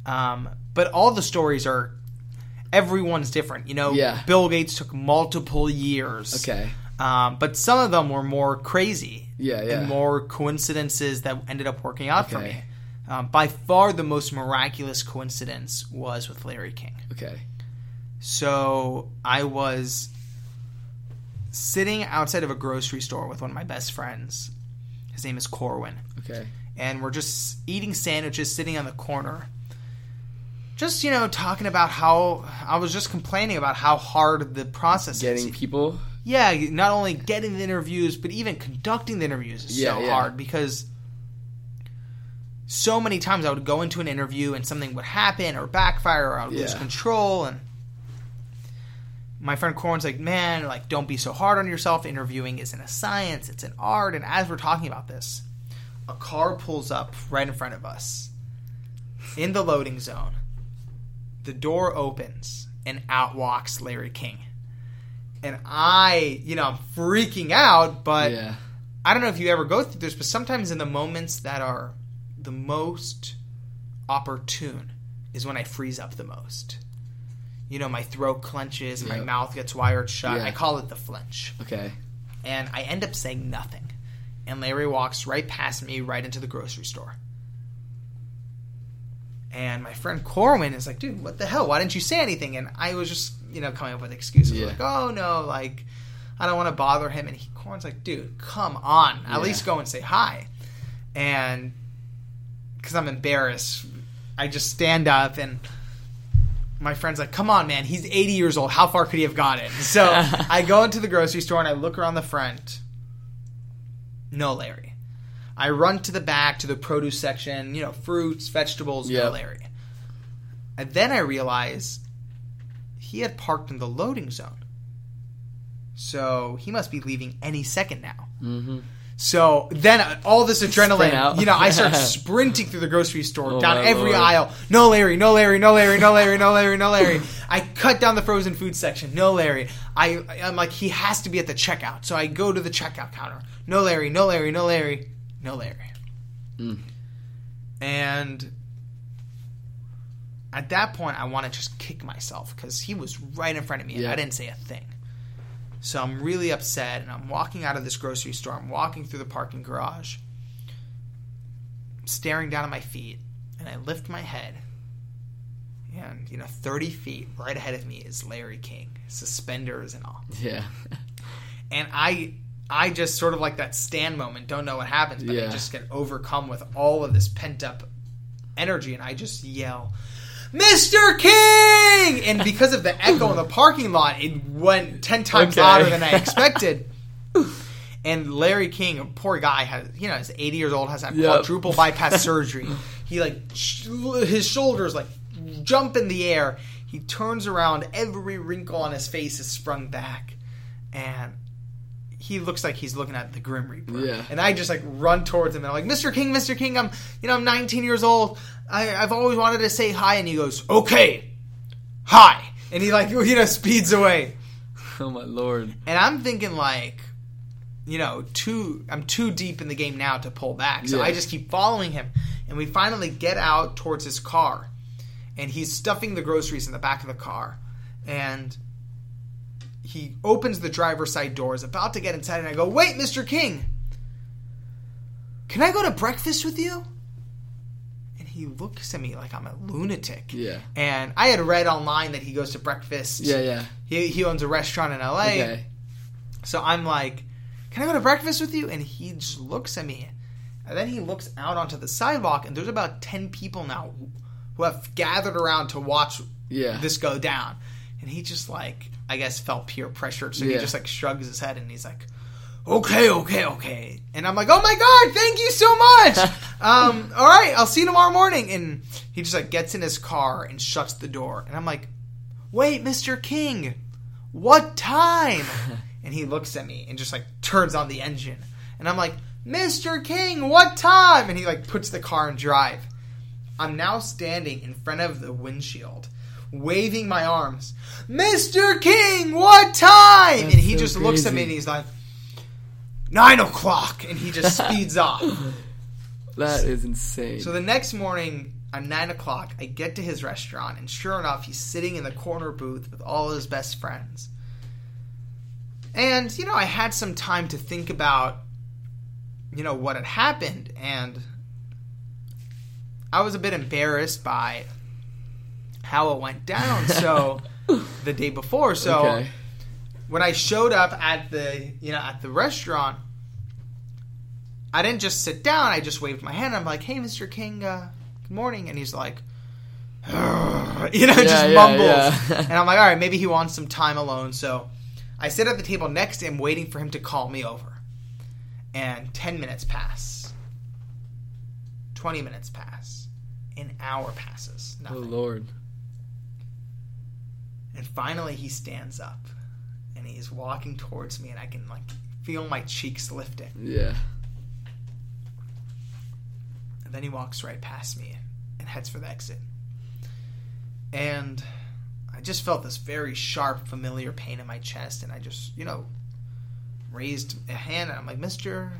But all the stories are – everyone's different. You know, Bill Gates took multiple years. Okay. But some of them were more crazy and more coincidences that ended up working out for me. By far the most miraculous coincidence was with Larry King. Okay. So I was sitting outside of a grocery store with one of my best friends. His name is Corwin. Okay. And we're just eating sandwiches, sitting on the corner. Just, you know, talking about how – I was just complaining about how hard the process is. Getting people? Yeah, not only getting the interviews, but even conducting the interviews is so hard because – so many times I would go into an interview and something would happen or backfire or I would lose control. And my friend Corwin's like, man, like, don't be so hard on yourself. Interviewing isn't a science. It's an art. And as we're talking about this, a car pulls up right in front of us in the loading zone. The door opens and out walks Larry King. And I, I'm freaking out, but yeah. I don't know if you ever go through this, but sometimes in the moments that are the most opportune is when I freeze up the most. My throat clenches, yep. My mouth gets wired shut. Yeah. I call it the flinch. Okay. And I end up saying nothing. And Larry walks right past me, right into the grocery store. And my friend Corwin is like, dude, what the hell? Why didn't you say anything? And I was just, coming up with excuses. Yeah. Like, oh, no, like, I don't want to bother him. And Corwin's like, dude, come on. Yeah. At least go and say hi. And because I'm embarrassed, I just stand up and my friend's like, come on, man. He's 80 years old. How far could he have gotten? So I go into the grocery store and I look around the front. No Larry. I run to the back, to the produce section, fruits, vegetables, yep. No Larry. And then I realize he had parked in the loading zone. So he must be leaving any second now. Mm-hmm. So then all this adrenaline, I start sprinting through the grocery store, down every aisle. No Larry, no Larry, no Larry, no Larry, no Larry, no Larry. I cut down the frozen food section. No Larry. I'm like, he has to be at the checkout. So I go to the checkout counter. No Larry, no Larry, no Larry. No Larry. Mm. And at that point, I want to just kick myself because he was right in front of me and I didn't say a thing. So I'm really upset and I'm walking out of this grocery store. I'm walking through the parking garage, staring down at my feet, and I lift my head. And, 30 feet right ahead of me is Larry King, suspenders and all. Yeah. And I just sort of like that Stan moment, don't know what happens, but I just get overcome with all of this pent-up energy, and I just yell, Mr. King! And because of the echo in the parking lot, it went 10 times louder than I expected. And Larry King, a poor guy, has, is 80 years old, has that quadruple bypass surgery. He, his shoulders, jump in the air. He turns around. Every wrinkle on his face is sprung back. And he looks like he's looking at the Grim Reaper. Yeah. And I just run towards him and I'm like, Mr. King, I'm I'm 19 years old. I've always wanted to say hi. And he goes, okay, hi. And he speeds away. Oh my Lord. And I'm thinking I'm too deep in the game now to pull back. So I just keep following him. And we finally get out towards his car. And he's stuffing the groceries in the back of the car. And he opens the driver's side door, is about to get inside, and I go, wait, Mr. King, can I go to breakfast with you? And he looks at me like I'm a lunatic. Yeah. And I had read online that he goes to breakfast. Yeah, yeah. He owns a restaurant in LA. Okay. So I'm like, can I go to breakfast with you? And he just looks at me. And then he looks out onto the sidewalk, and there's about 10 people now who have gathered around to watch this go down. And he just I guess felt peer pressure, so he just shrugs his head and he's like, okay. And I'm like, oh my God, thank you so much. All right, I'll see you tomorrow morning. And he just gets in his car and shuts the door. And I'm like, wait, Mr. King, what time? And he looks at me and just turns on the engine. And I'm like, Mr. King, what time? And he puts the car in drive. I'm now standing in front of the windshield, waving my arms, Mr. King, what time? That's and he so just crazy. Looks at me and he's like, 9:00. And he just speeds off. That is insane. So the next morning at 9:00, I get to his restaurant, and sure enough, he's sitting in the corner booth with all his best friends. And, I had some time to think about, what had happened, and I was a bit embarrassed by how it went down the day before. So okay. When I showed up at the at the restaurant, I didn't just sit down, I just waved my hand. I'm like, hey, Mr. King, good morning. And he's like, mumbles. Yeah. And I'm like, all right, maybe he wants some time alone. So I sit at the table next to him waiting for him to call me over. And 10 minutes pass. 20 minutes pass. An hour passes. Nothing. Oh, Lord. And finally he stands up and he's walking towards me, and I can feel my cheeks lifting. Yeah. Then he walks right past me and heads for the exit. And I just felt this very sharp, familiar pain in my chest, and I just, you know, raised a hand, and I'm like, Mr.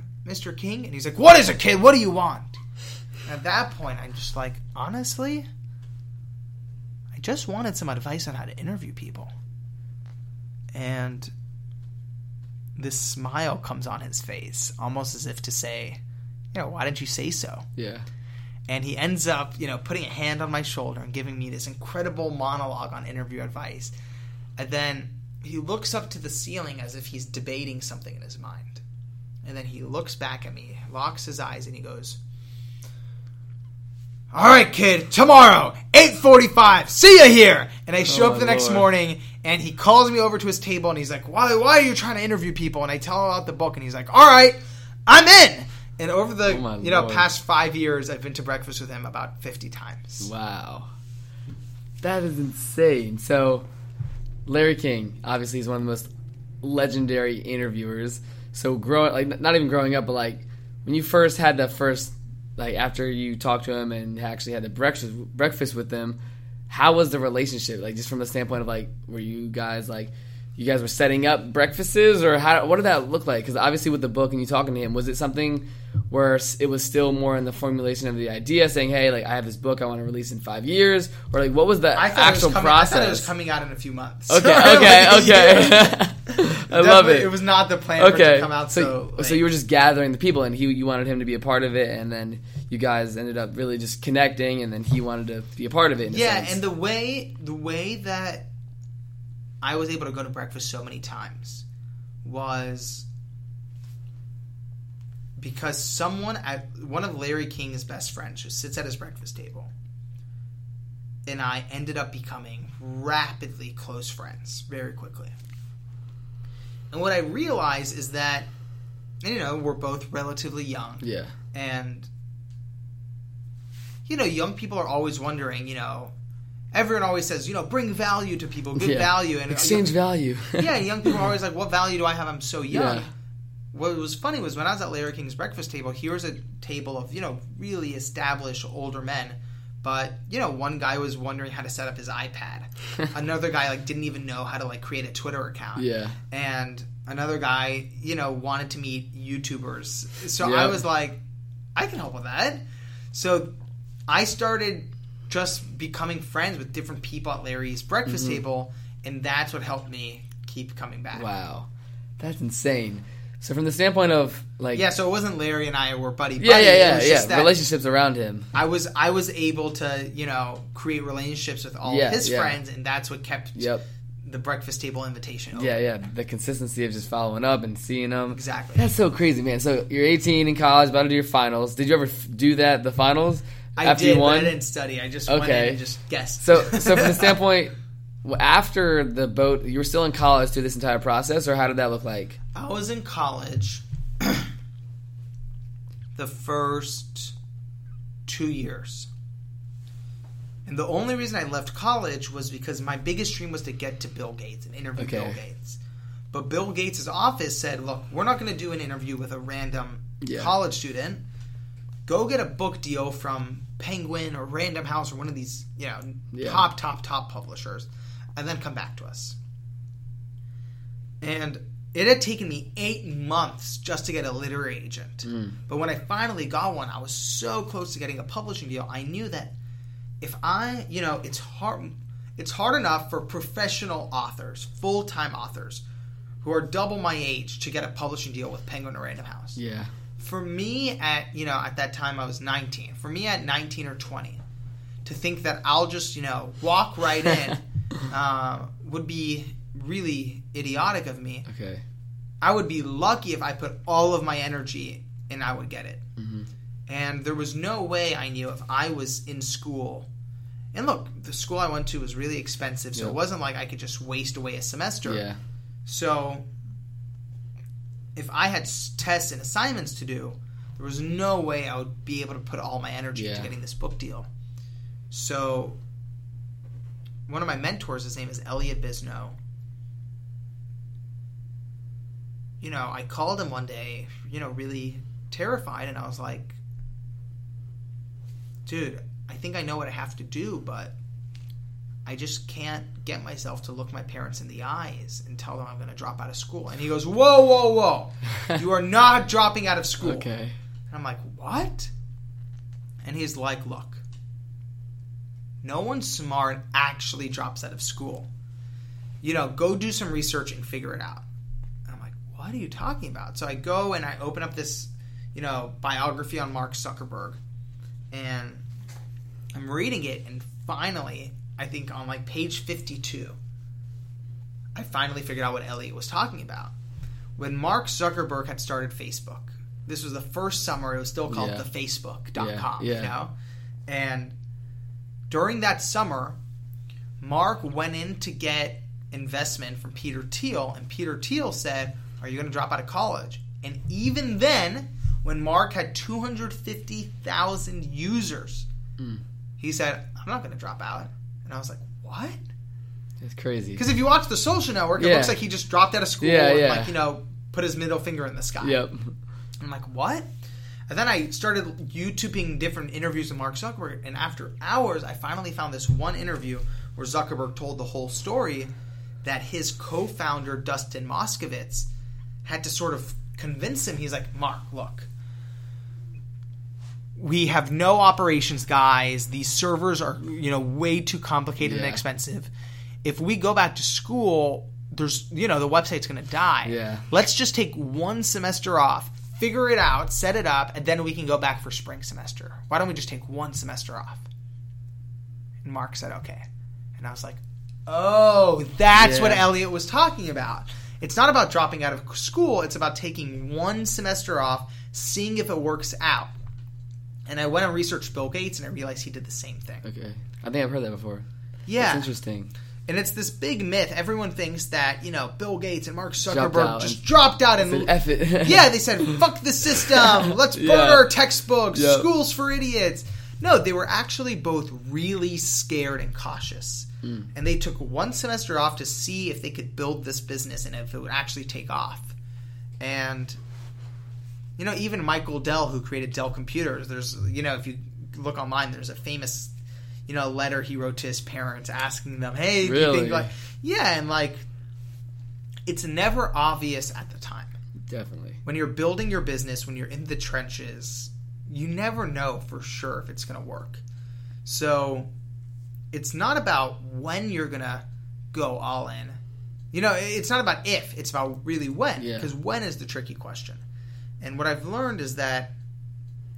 King? And he's like, what is it, kid? What do you want? And at that point, I'm just like, honestly, I just wanted some advice on how to interview people. And this smile comes on his face, almost as if to say, you know, why didn't you say so? Yeah. And he ends up, you know, putting a hand on my shoulder and giving me this incredible monologue on interview advice. And then he looks up to the ceiling as if he's debating something in his mind. And then he looks back at me, locks his eyes, and he goes, all right, kid, tomorrow, 8:45, see you here. And I show up the next morning, and he calls me over to his table, and he's like, why are you trying to interview people? And I tell him about the book, and he's like, all right, I'm in. And over the past 5 years, I've been to breakfast with him about 50 times. Wow. That is insane. So Larry King, obviously, is one of the most legendary interviewers. So not even growing up, but when you first had that first, after you talked to him and actually had the breakfast with him, how was the relationship? Just from the standpoint of, were you guys, you guys were setting up breakfasts, or what did that look like? Because obviously with the book and you talking to him, was it something where it was still more in the formulation of the idea, saying, hey, I have this book I want to release in 5 years? Or, what was the actual process? I thought it was coming out in a few months. Okay. I love it. It was not the plan for it to come out. So you were just gathering the people, and you wanted him to be a part of it, and then you guys ended up really just connecting, and then he wanted to be a part of it. And the way that I was able to go to breakfast so many times was because one of Larry King's best friends just sits at his breakfast table, and I ended up becoming rapidly close friends very quickly. And what I realized is that, we're both relatively young. Yeah. And, young people are always wondering, everyone always says, bring value to people, give value. And exchange value. Yeah, young people are always like, what value do I have? I'm so young. Yeah. What was funny was when I was at Larry King's breakfast table, here was a table of, really established older men. But, one guy was wondering how to set up his iPad. Another guy, didn't even know how to, create a Twitter account. Yeah. And another guy, wanted to meet YouTubers. So I was like, I can help with that. So I started just becoming friends with different people at Larry's breakfast table, and that's what helped me keep coming back. Wow. That's insane. So from the standpoint of yeah, so it wasn't Larry and I were buddy-buddy. Yeah. Relationships around him. I was able to, create relationships with all of his friends, and that's what kept the breakfast table invitation open. Yeah. The consistency of just following up and seeing them. Exactly. That's so crazy, man. So you're 18 in college, about to do your finals. Did you ever do that, the finals? I didn't study. I just went in and just guessed. So from the standpoint, after the boat, you were still in college through this entire process, or how did that look like? I was in college the first 2 years. And the only reason I left college was because my biggest dream was to get to Bill Gates and interview Bill Gates. But Bill Gates' office said, look, we're not going to do an interview with a random college student. Go get a book deal from Penguin or Random House or one of these, top publishers, and then come back to us. And it had taken me 8 months just to get a literary agent. But when I finally got one, I was so close to getting a publishing deal. I knew that if I, it's hard enough for professional authors, full-time authors, who are double my age to get a publishing deal with Penguin or Random House. Yeah. For me at that time I was 19. For me at 19 or 20, to think that I'll just, walk right in would be really idiotic of me. Okay. I would be lucky if I put all of my energy and I would get it. Mm-hmm. And there was no way I knew if I was in school. And look, the school I went to was really expensive, so it wasn't like I could just waste away a semester. Yeah. So if I had tests and assignments to do, there was no way I would be able to put all my energy into getting this book deal. So one of my mentors, his name is Elliot Bisno. I called him one day, really terrified, and I was like, dude, I think I know what I have to do, but I just can't get myself to look my parents in the eyes and tell them I'm going to drop out of school. And he goes, whoa, whoa, whoa. You are not dropping out of school. Okay. And I'm like, what? And he's like, look, no one smart actually drops out of school. You know, go do some research and figure it out. And I'm like, what are you talking about? So I go and I open up this, you know, biography on Mark Zuckerberg. And I'm reading it, and finally, I think on like page 52, I finally figured out what Elliot was talking about. When Mark Zuckerberg had started Facebook, this was the first summer. It was still called thefacebook.com, you know? And during that summer, Mark went in to get investment from Peter Thiel, and Peter Thiel said, are you going to drop out of college? And even then, when Mark had 250,000 users, he said, I'm not going to drop out. And I was like, what? That's crazy. Because if you watch The Social Network, it looks like he just dropped out of school and like, you know, put his middle finger in the sky. Yep. I'm like, what? And then I started YouTubing different interviews with Mark Zuckerberg, and after hours, I finally found this one interview where Zuckerberg told the whole story that his co-founder, Dustin Moskovitz, had to sort of convince him. He's like, Mark, look, we have no operations guys. These servers are, you know, way too complicated and expensive. If we go back to school, there's, you know, the website's going to die. Yeah. Let's just take one semester off, figure it out, set it up, and then we can go back for spring semester. Why don't we just take one semester off? And Mark said, okay. And I was like, oh, that's what Elliot was talking about. It's not about dropping out of school. It's about taking one semester off, seeing if it works out. And I went and researched Bill Gates, and I realized he did the same thing. Okay. I think I've heard that before. Yeah. That's interesting. And it's this big myth. Everyone thinks that, you know, Bill Gates and Mark Zuckerberg just dropped out and F it. Yeah, they said, fuck the system. Let's burn our textbooks. Yep. Schools for idiots. No, they were actually both really scared and cautious. Mm. And they took one semester off to see if they could build this business and if it would actually take off. And... you know, even Michael Dell, who created Dell Computers, there's, you know, if you look online, there's a famous, you know, letter he wrote to his parents asking them, hey, do you think, like, yeah, and like, it's never obvious at the time. Definitely. When you're building your business, when you're in the trenches, you never know for sure if it's going to work. So it's not about when you're going to go all in. You know, it's not about if, it's about really when, because when is the tricky question. And what I've learned is that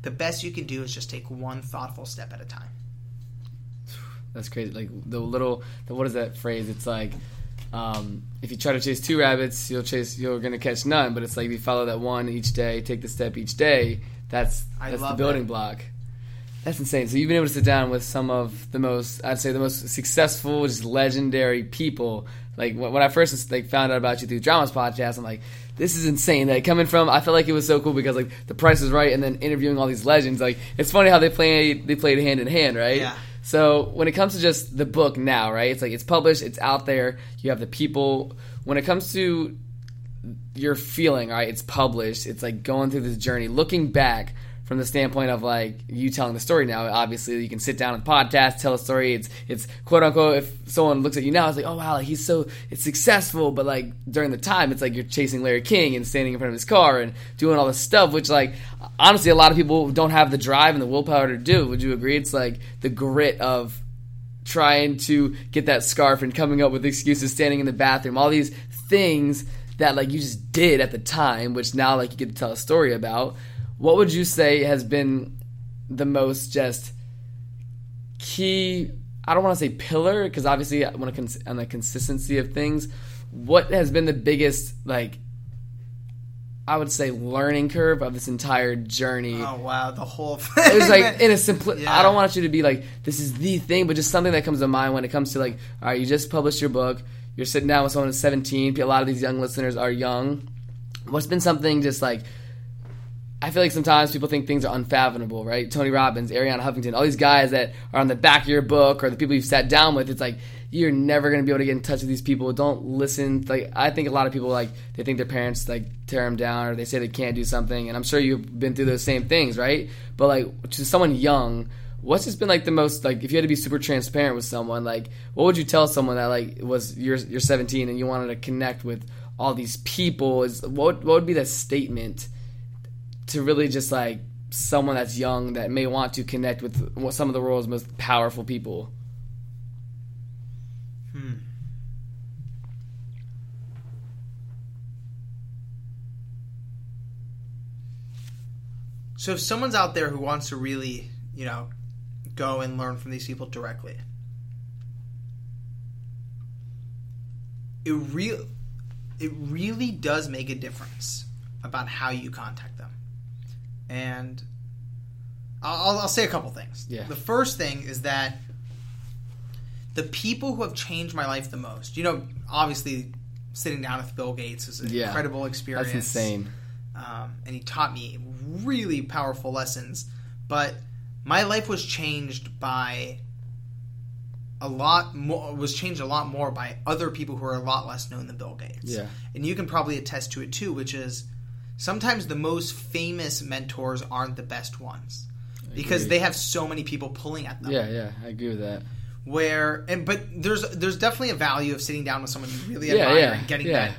the best you can do is just take one thoughtful step at a time. That's crazy. Like the little, what is that phrase? It's like, if you try to chase two rabbits, you're going to catch none. But it's like if you follow that one each day, take the step each day. That's the building block. That's insane. So you've been able to sit down with some of the most, I'd say, the most successful, just legendary people. Like when I first like found out about you through Dramas Podcast, I'm like, this is insane. Like coming from, I felt like it was so cool because like The Price is Right, and then interviewing all these legends. Like it's funny how they played hand in hand, right? Yeah. So when it comes to just the book now, right? It's like it's published, it's out there. You have the people. When it comes to your feeling, right? It's published. It's like going through this journey, looking back. From the standpoint of, like, you telling the story now, obviously you can sit down on the podcast, tell a story. It's quote-unquote, if someone looks at you now, it's like, oh, wow, like, he's so – it's successful. But, like, during the time, it's like you're chasing Larry King and standing in front of his car and doing all this stuff, which, like, honestly, a lot of people don't have the drive and the willpower to do. Would you agree? It's, like, the grit of trying to get that scarf and coming up with excuses, standing in the bathroom, all these things that, like, you just did at the time, which now, like, you get to tell a story about. What would you say has been the most just key, I don't want to say pillar, because obviously on the consistency of things, what has been the biggest, like, I would say learning curve of this entire journey? Oh, wow, the whole thing. It was like in a simple, I don't want you to be like, this is the thing, but just something that comes to mind when it comes to like, all right, you just published your book, you're sitting down with someone who's 17, a lot of these young listeners are young. What's been something just like, I feel like sometimes people think things are unfathomable, right? Tony Robbins, Ariana Huffington, all these guys that are on the back of your book or the people you've sat down with, it's like you're never going to be able to get in touch with these people. Don't listen. Like I think a lot of people, like they think their parents like tear them down or they say they can't do something, and I'm sure you've been through those same things, right? But like to someone young, what's just been like the most, like, if you had to be super transparent with someone, like, what would you tell someone that, like, was you're 17 and you wanted to connect with all these people? Is what would be that statement to really just, like, someone that's young that may want to connect with some of the world's most powerful people? So if someone's out there who wants to really, you know, go and learn from these people directly, it really does make a difference about how you contact them. And I'll say a couple things. Yeah. The first thing is that the people who have changed my life the most, you know, obviously sitting down with Bill Gates is an incredible experience. That's insane. And he taught me really powerful lessons, but my life was changed by a lot more by other people who are a lot less known than Bill Gates. Yeah. And you can probably attest to it too, which is sometimes the most famous mentors aren't the best ones because they have so many people pulling at them. Yeah, I agree with that. But there's definitely a value of sitting down with someone you really admire and getting that,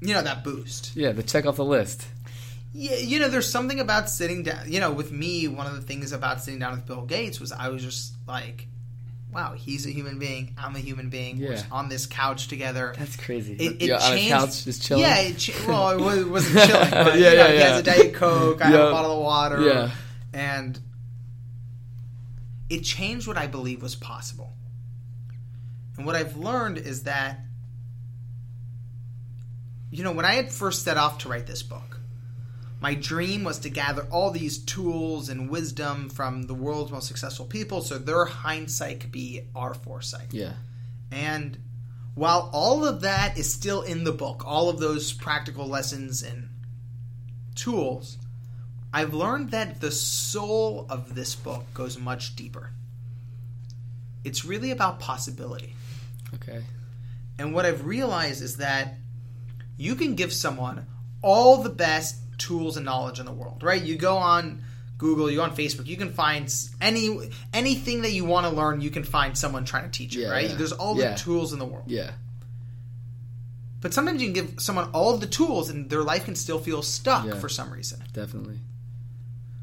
you know, that boost. Yeah, the check off the list. Yeah, you know, there's something about sitting down. You know, with me, one of the things about sitting down with Bill Gates was I was just like, wow, he's a human being. I'm a human being. Yeah. We're on this couch together. That's crazy. It changed. On a couch, just chilling? Yeah, it wasn't chilling. But, he has a Diet Coke. I have a bottle of water. Yeah. And it changed what I believe was possible. And what I've learned is that, you know, when I had first set off to write this book, my dream was to gather all these tools and wisdom from the world's most successful people so their hindsight could be our foresight. Yeah. And while all of that is still in the book, all of those practical lessons and tools, I've learned that the soul of this book goes much deeper. It's really about possibility. Okay. And what I've realized is that you can give someone all the best tools and knowledge in the world, right? You go on Google, you go on Facebook, you can find anything that you want to learn, you can find someone trying to teach it, right? There's all the tools in the world. Yeah. But sometimes you can give someone all of the tools and their life can still feel stuck for some reason. Definitely.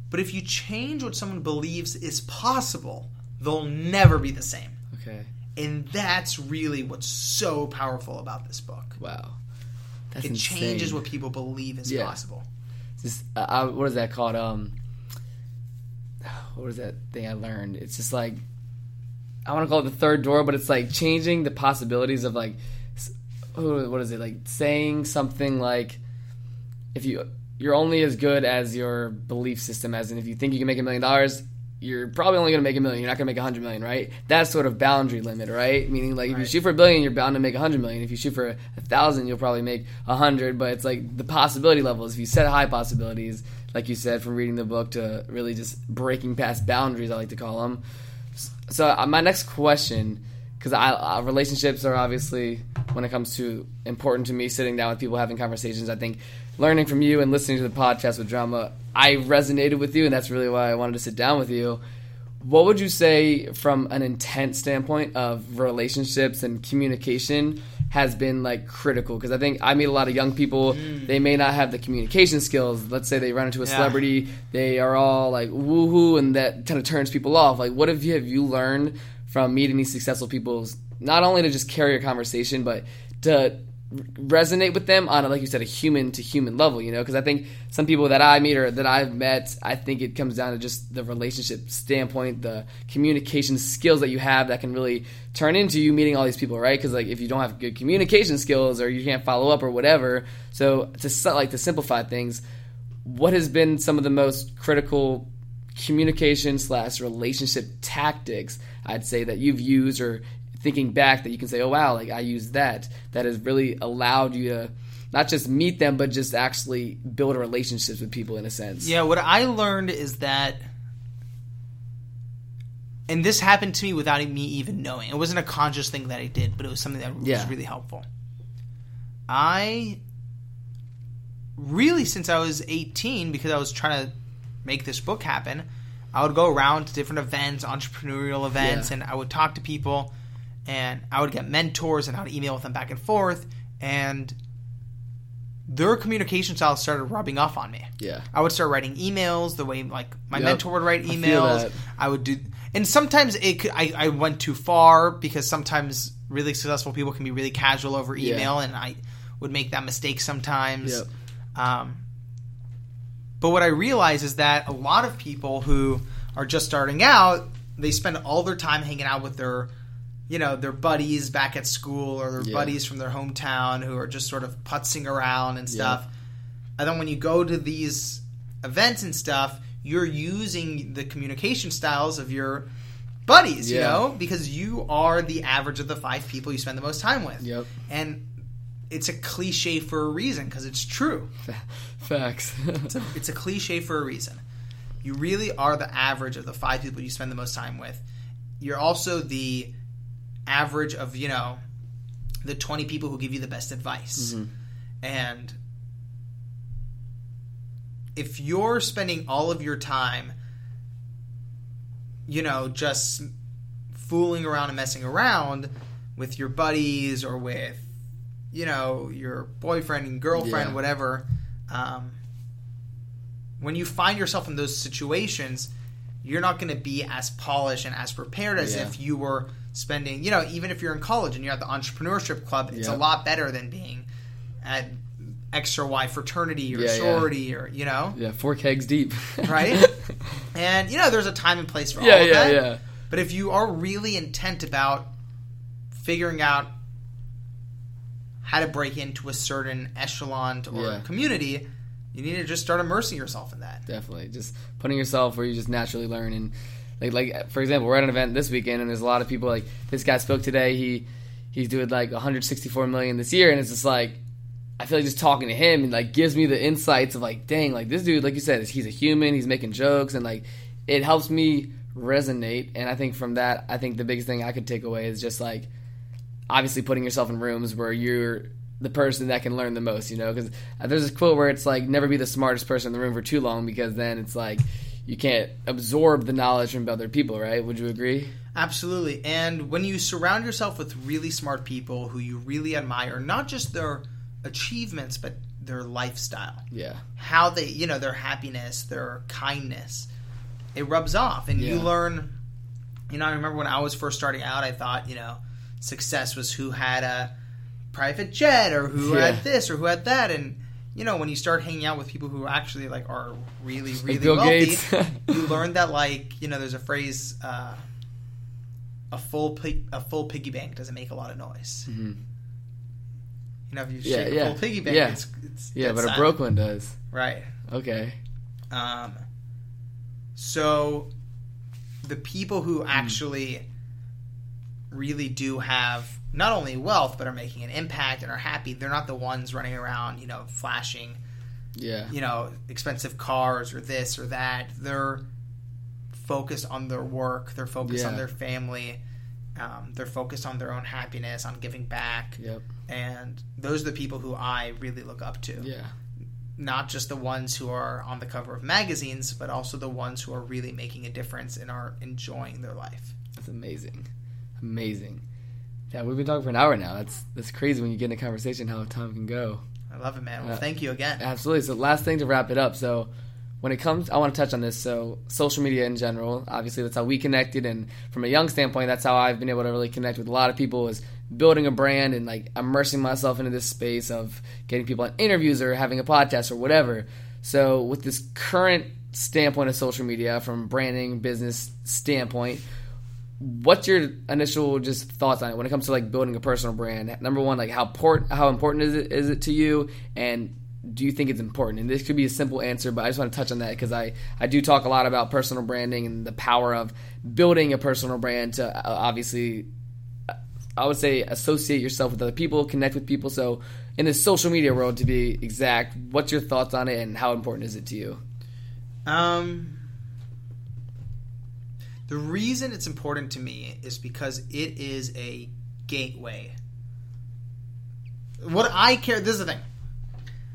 But if you change what someone believes is possible, they'll never be the same. Okay. And that's really what's so powerful about this book. Wow. That's insane. Changes what people believe is possible. Just, what is that called? What is that thing I learned? It's just like, I want to call it the third door, but it's like changing the possibilities of like, what is it? Like saying something like, if you're only as good as your belief system, as in if you think you can make $1 million, you're probably only going to make $1 million. You're not going to make $100 million, right? That's sort of boundary limit, right? Meaning, like, if you shoot for $1 billion, you're bound to make $100 million. If you shoot for 1,000, you'll probably make 100. But it's like the possibility levels. If you set high possibilities, like you said, from reading the book to really just breaking past boundaries, I like to call them. So my next question, because relationships are obviously, when it comes to, important to me, sitting down with people, having conversations. I think learning from you and listening to the podcast with Drama, I resonated with you, and that's really why I wanted to sit down with you. What would you say from an intent standpoint of relationships and communication has been, like, critical? Because I think I meet a lot of young people. They may not have the communication skills. Let's say they run into a celebrity. They are all, like, woohoo, and that kind of turns people off. Like, what have you learned from meeting these successful people, not only to just carry a conversation, but to resonate with them on, like you said, a human-to-human level, you know? Because I think some people that I meet or that I've met, I think it comes down to just the relationship standpoint, the communication skills that you have that can really turn into you meeting all these people, right? Because, like, if you don't have good communication skills or you can't follow up or whatever, so to simplify things, what has been some of the most critical communication/relationship tactics, I'd say, that you've used, or thinking back that you can say, oh, wow, like I used that has really allowed you to not just meet them, but just actually build relationships with people in a sense? Yeah, what I learned is that, and this happened to me without me even knowing. It wasn't a conscious thing that I did, but it was something that was really helpful. I really, since I was 18, because I was trying to make this book happen, I would go around to different events, entrepreneurial events, and I would talk to people, and I would get mentors, and I would email with them back and forth, and their communication style started rubbing off on me. Yeah. I would start writing emails the way, like, my mentor would write emails. I would do – and sometimes it could, I went too far because sometimes really successful people can be really casual over email, and I would make that mistake sometimes. But what I realize is that a lot of people who are just starting out, they spend all their time hanging out with their – you know, their buddies back at school or their buddies from their hometown who are just sort of putzing around and stuff. And then when you go to these events and stuff, you're using the communication styles of your buddies, you know, because you are the average of the five people you spend the most time with. And it's a cliche for a reason because it's true. Facts. It's a cliche for a reason. You really are the average of the five people you spend the most time with. You're also the average of, you know, the 20 people who give you the best advice. And if you're spending all of your time, you know, just fooling around and messing around with your buddies or with, you know, your boyfriend and girlfriend, whatever, when you find yourself in those situations, you're not going to be as polished and as prepared as if you were spending, you know, even if you're in college and you're at the entrepreneurship club, it's a lot better than being at X or Y fraternity or sorority or, you know. Four kegs deep. Right? And, you know, there's a time and place for all of that. But if you are really intent about figuring out how to break into a certain echelon or community, you need to just start immersing yourself in that. Definitely. Just putting yourself where you just naturally learn and Like for example, we're at an event this weekend, and there's a lot of people like, this guy spoke today, he's doing like $164 million this year, and it's just like, I feel like just talking to him, and like gives me the insights of like, dang, like this dude, like you said, he's a human, he's making jokes, and like, it helps me resonate, and I think from that, I think the biggest thing I could take away is just like, obviously putting yourself in rooms where you're the person that can learn the most, you know, because there's this quote where it's like, never be the smartest person in the room for too long, because then it's like, you can't absorb the knowledge from other people, right? Would you agree? Absolutely. And when you surround yourself with really smart people who you really admire, not just their achievements, but their lifestyle. Yeah. How they, you know, their happiness, their kindness. It rubs off. And you learn, you know, I remember when I was first starting out, I thought, you know, success was who had a private jet or who had this or who had that. And you know, when you start hanging out with people who actually, like, are really, really wealthy, you learn that, like, you know, there's a phrase, a full piggy bank doesn't make a lot of noise. You know, if you shake a full piggy bank, it's but a broke one does. Right. Okay. So the people who actually really do have not only wealth, but are making an impact and are happy. They're not the ones running around, you know, flashing, you know, expensive cars or this or that. They're focused on their work. They're focused on their family. They're focused on their own happiness, on giving back. And those are the people who I really look up to. Not just the ones who are on the cover of magazines, but also the ones who are really making a difference and are enjoying their life. That's amazing. Amazing. Yeah, we've been talking for an hour now. That's crazy when you get in a conversation how time can go. I love it, man. Well, thank you again. Absolutely. So last thing to wrap it up. So when it comes, I want to touch on this. So social media in general, obviously that's how we connected. And from a young standpoint, that's how I've been able to really connect with a lot of people is building a brand and like immersing myself into this space of getting people on interviews or having a podcast or whatever. So with this current standpoint of social media from branding, business standpoint, what's your initial just thoughts on it when it comes to like building a personal brand? Number one, like how important is it to you, and do you think it's important? And this could be a simple answer, but I just want to touch on that because I do talk a lot about personal branding and the power of building a personal brand to obviously, I would say, associate yourself with other people, connect with people. So in the social media world, to be exact, what's your thoughts on it and how important is it to you? The reason it's important to me is because it is a gateway. What I care... This is the thing.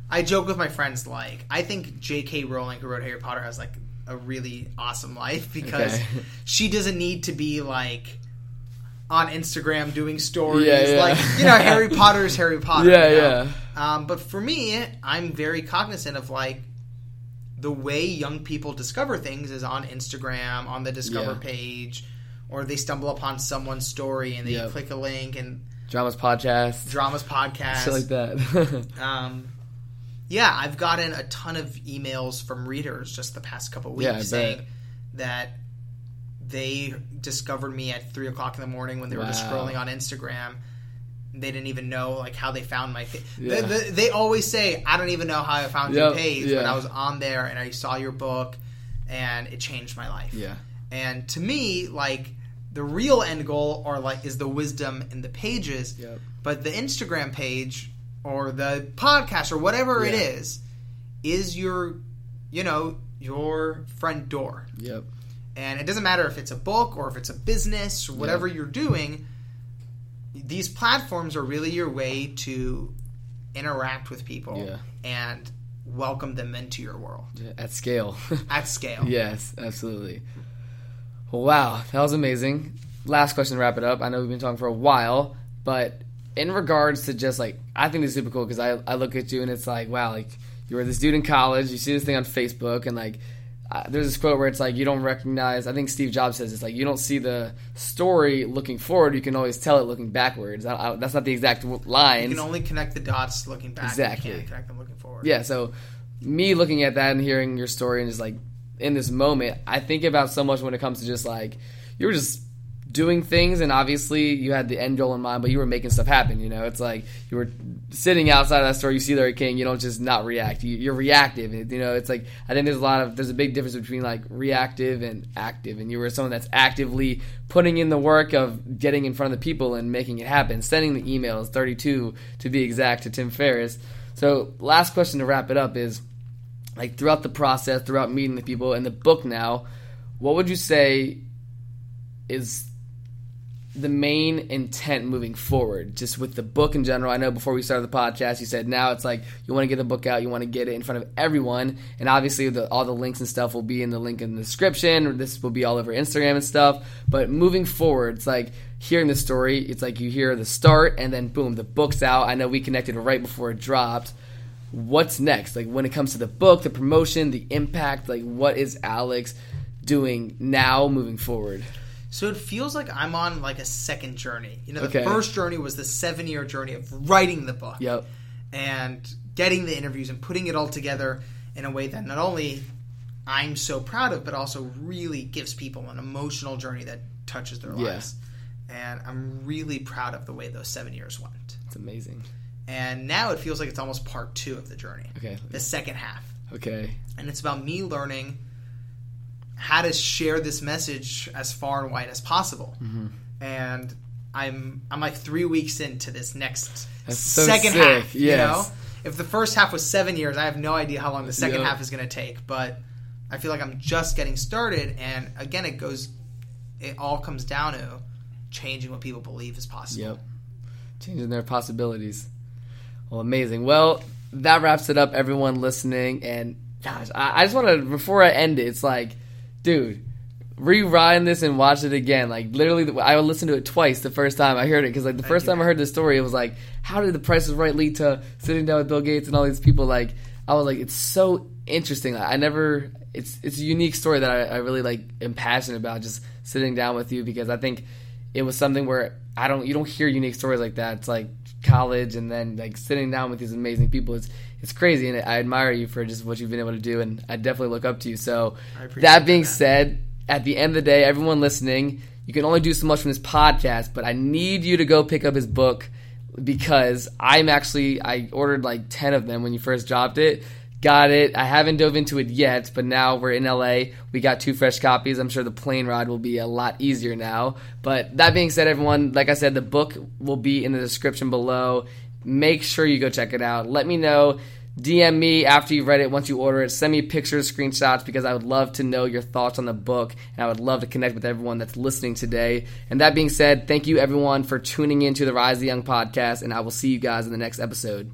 I joke with my friends, like... I think J.K. Rowling, who wrote Harry Potter, has, like, a really awesome life because she doesn't need to be like on Instagram doing stories. Like, you know, Harry Potter's Harry Potter. But for me, I'm very cognizant of like the way young people discover things is on Instagram, on the Discover page, or they stumble upon someone's story and they click a link and Dramas Podcast. Shit like that. Yeah, I've gotten a ton of emails from readers just the past couple of weeks saying that they discovered me at 3 o'clock in the morning when they were just scrolling on Instagram. They didn't even know like how they found my page. They always say, I don't even know how I found your page, but I was on there and I saw your book and it changed my life. Yeah. And to me, like the real end goal or like is the wisdom in the pages, but the Instagram page or the podcast or whatever it is your, you know, your front door. Yep. And it doesn't matter if it's a book or if it's a business or whatever you're doing. These platforms are really your way to interact with people and welcome them into your world. At scale. At scale. Yes, absolutely. Well, wow, that was amazing. Last question to wrap it up. I know we've been talking for a while, but in regards to just like, I think this is super cool because I look at you and it's like, wow, like you were this dude in college, you see this thing on Facebook and like, there's this quote where it's like you don't recognize, I think Steve Jobs says it's like you don't see the story looking forward, you can always tell it looking backwards. That's not the exact line. You can only connect the dots looking back. Exactly. You can't connect them looking forward. Yeah, so me looking at that and hearing your story and just like in this moment, I think about so much when it comes to just like you were just doing things and obviously you had the end goal in mind, but you were making stuff happen, you know? It's like you were sitting outside of that store, you see Larry King, you don't just not react. You're reactive, you know? It's like I think there's a big difference between like reactive and active, and you were someone that's actively putting in the work of getting in front of the people and making it happen, sending the emails, 32 to be exact, to Tim Ferriss. So last question to wrap it up is like throughout the process, throughout meeting the people and the book now, what would you say is the main intent moving forward, just with the book in general? I know before we started the podcast, you said now it's like you want to get the book out, you want to get it in front of everyone, and obviously all the links and stuff will be in the link in the description, or this will be all over Instagram and stuff, but moving forward, it's like hearing the story, it's like you hear the start, and then boom, the book's out. I know we connected right before it dropped. What's next? Like when it comes to the book, the promotion, the impact, like what is Alex doing now moving forward? So it feels like I'm on like a second journey. You know, the first journey was the 7-year journey of writing the book and getting the interviews and putting it all together in a way that not only I'm so proud of, but also really gives people an emotional journey that touches their lives. And I'm really proud of the way those 7 years went. It's amazing. And now it feels like it's almost part 2 of the journey. The second half. And it's about me learning how to share this message as far and wide as possible. And I'm like 3 weeks into this next second half. You know, if the first half was 7 years, I have no idea how long the second half is going to take, but I feel like I'm just getting started. And again, it all comes down to changing what people believe is possible. Changing their possibilities. Well, amazing. Well, that wraps it up, everyone listening. And gosh, I just want to, before I end it, it's like, dude, rewind this and watch it again. Like, literally, I listened to it twice the first time I heard it. Because, like, the first time I heard this story, it was like, how did The Price is Right lead to sitting down with Bill Gates and all these people? Like, I was like, it's so interesting. Like, it's a unique story that I really, like, am passionate about, just sitting down with you. Because I think it was something where you don't hear unique stories like that. It's like college and then, like, sitting down with these amazing people. It's crazy, and I admire you for just what you've been able to do, and I definitely look up to you. So that being said, at the end of the day, everyone listening, you can only do so much from this podcast, but I need you to go pick up his book because I ordered like 10 of them when you first dropped it. Got it. I haven't dove into it yet, but now we're in LA. We got 2 fresh copies. I'm sure the plane ride will be a lot easier now. But that being said, everyone, like I said, the book will be in the description below. Make sure you go check it out. Let me know. DM me after you've read it, once you order it. Send me pictures, screenshots, because I would love to know your thoughts on the book, and I would love to connect with everyone that's listening today. And that being said, thank you, everyone, for tuning in to the Rise of the Young podcast, and I will see you guys in the next episode.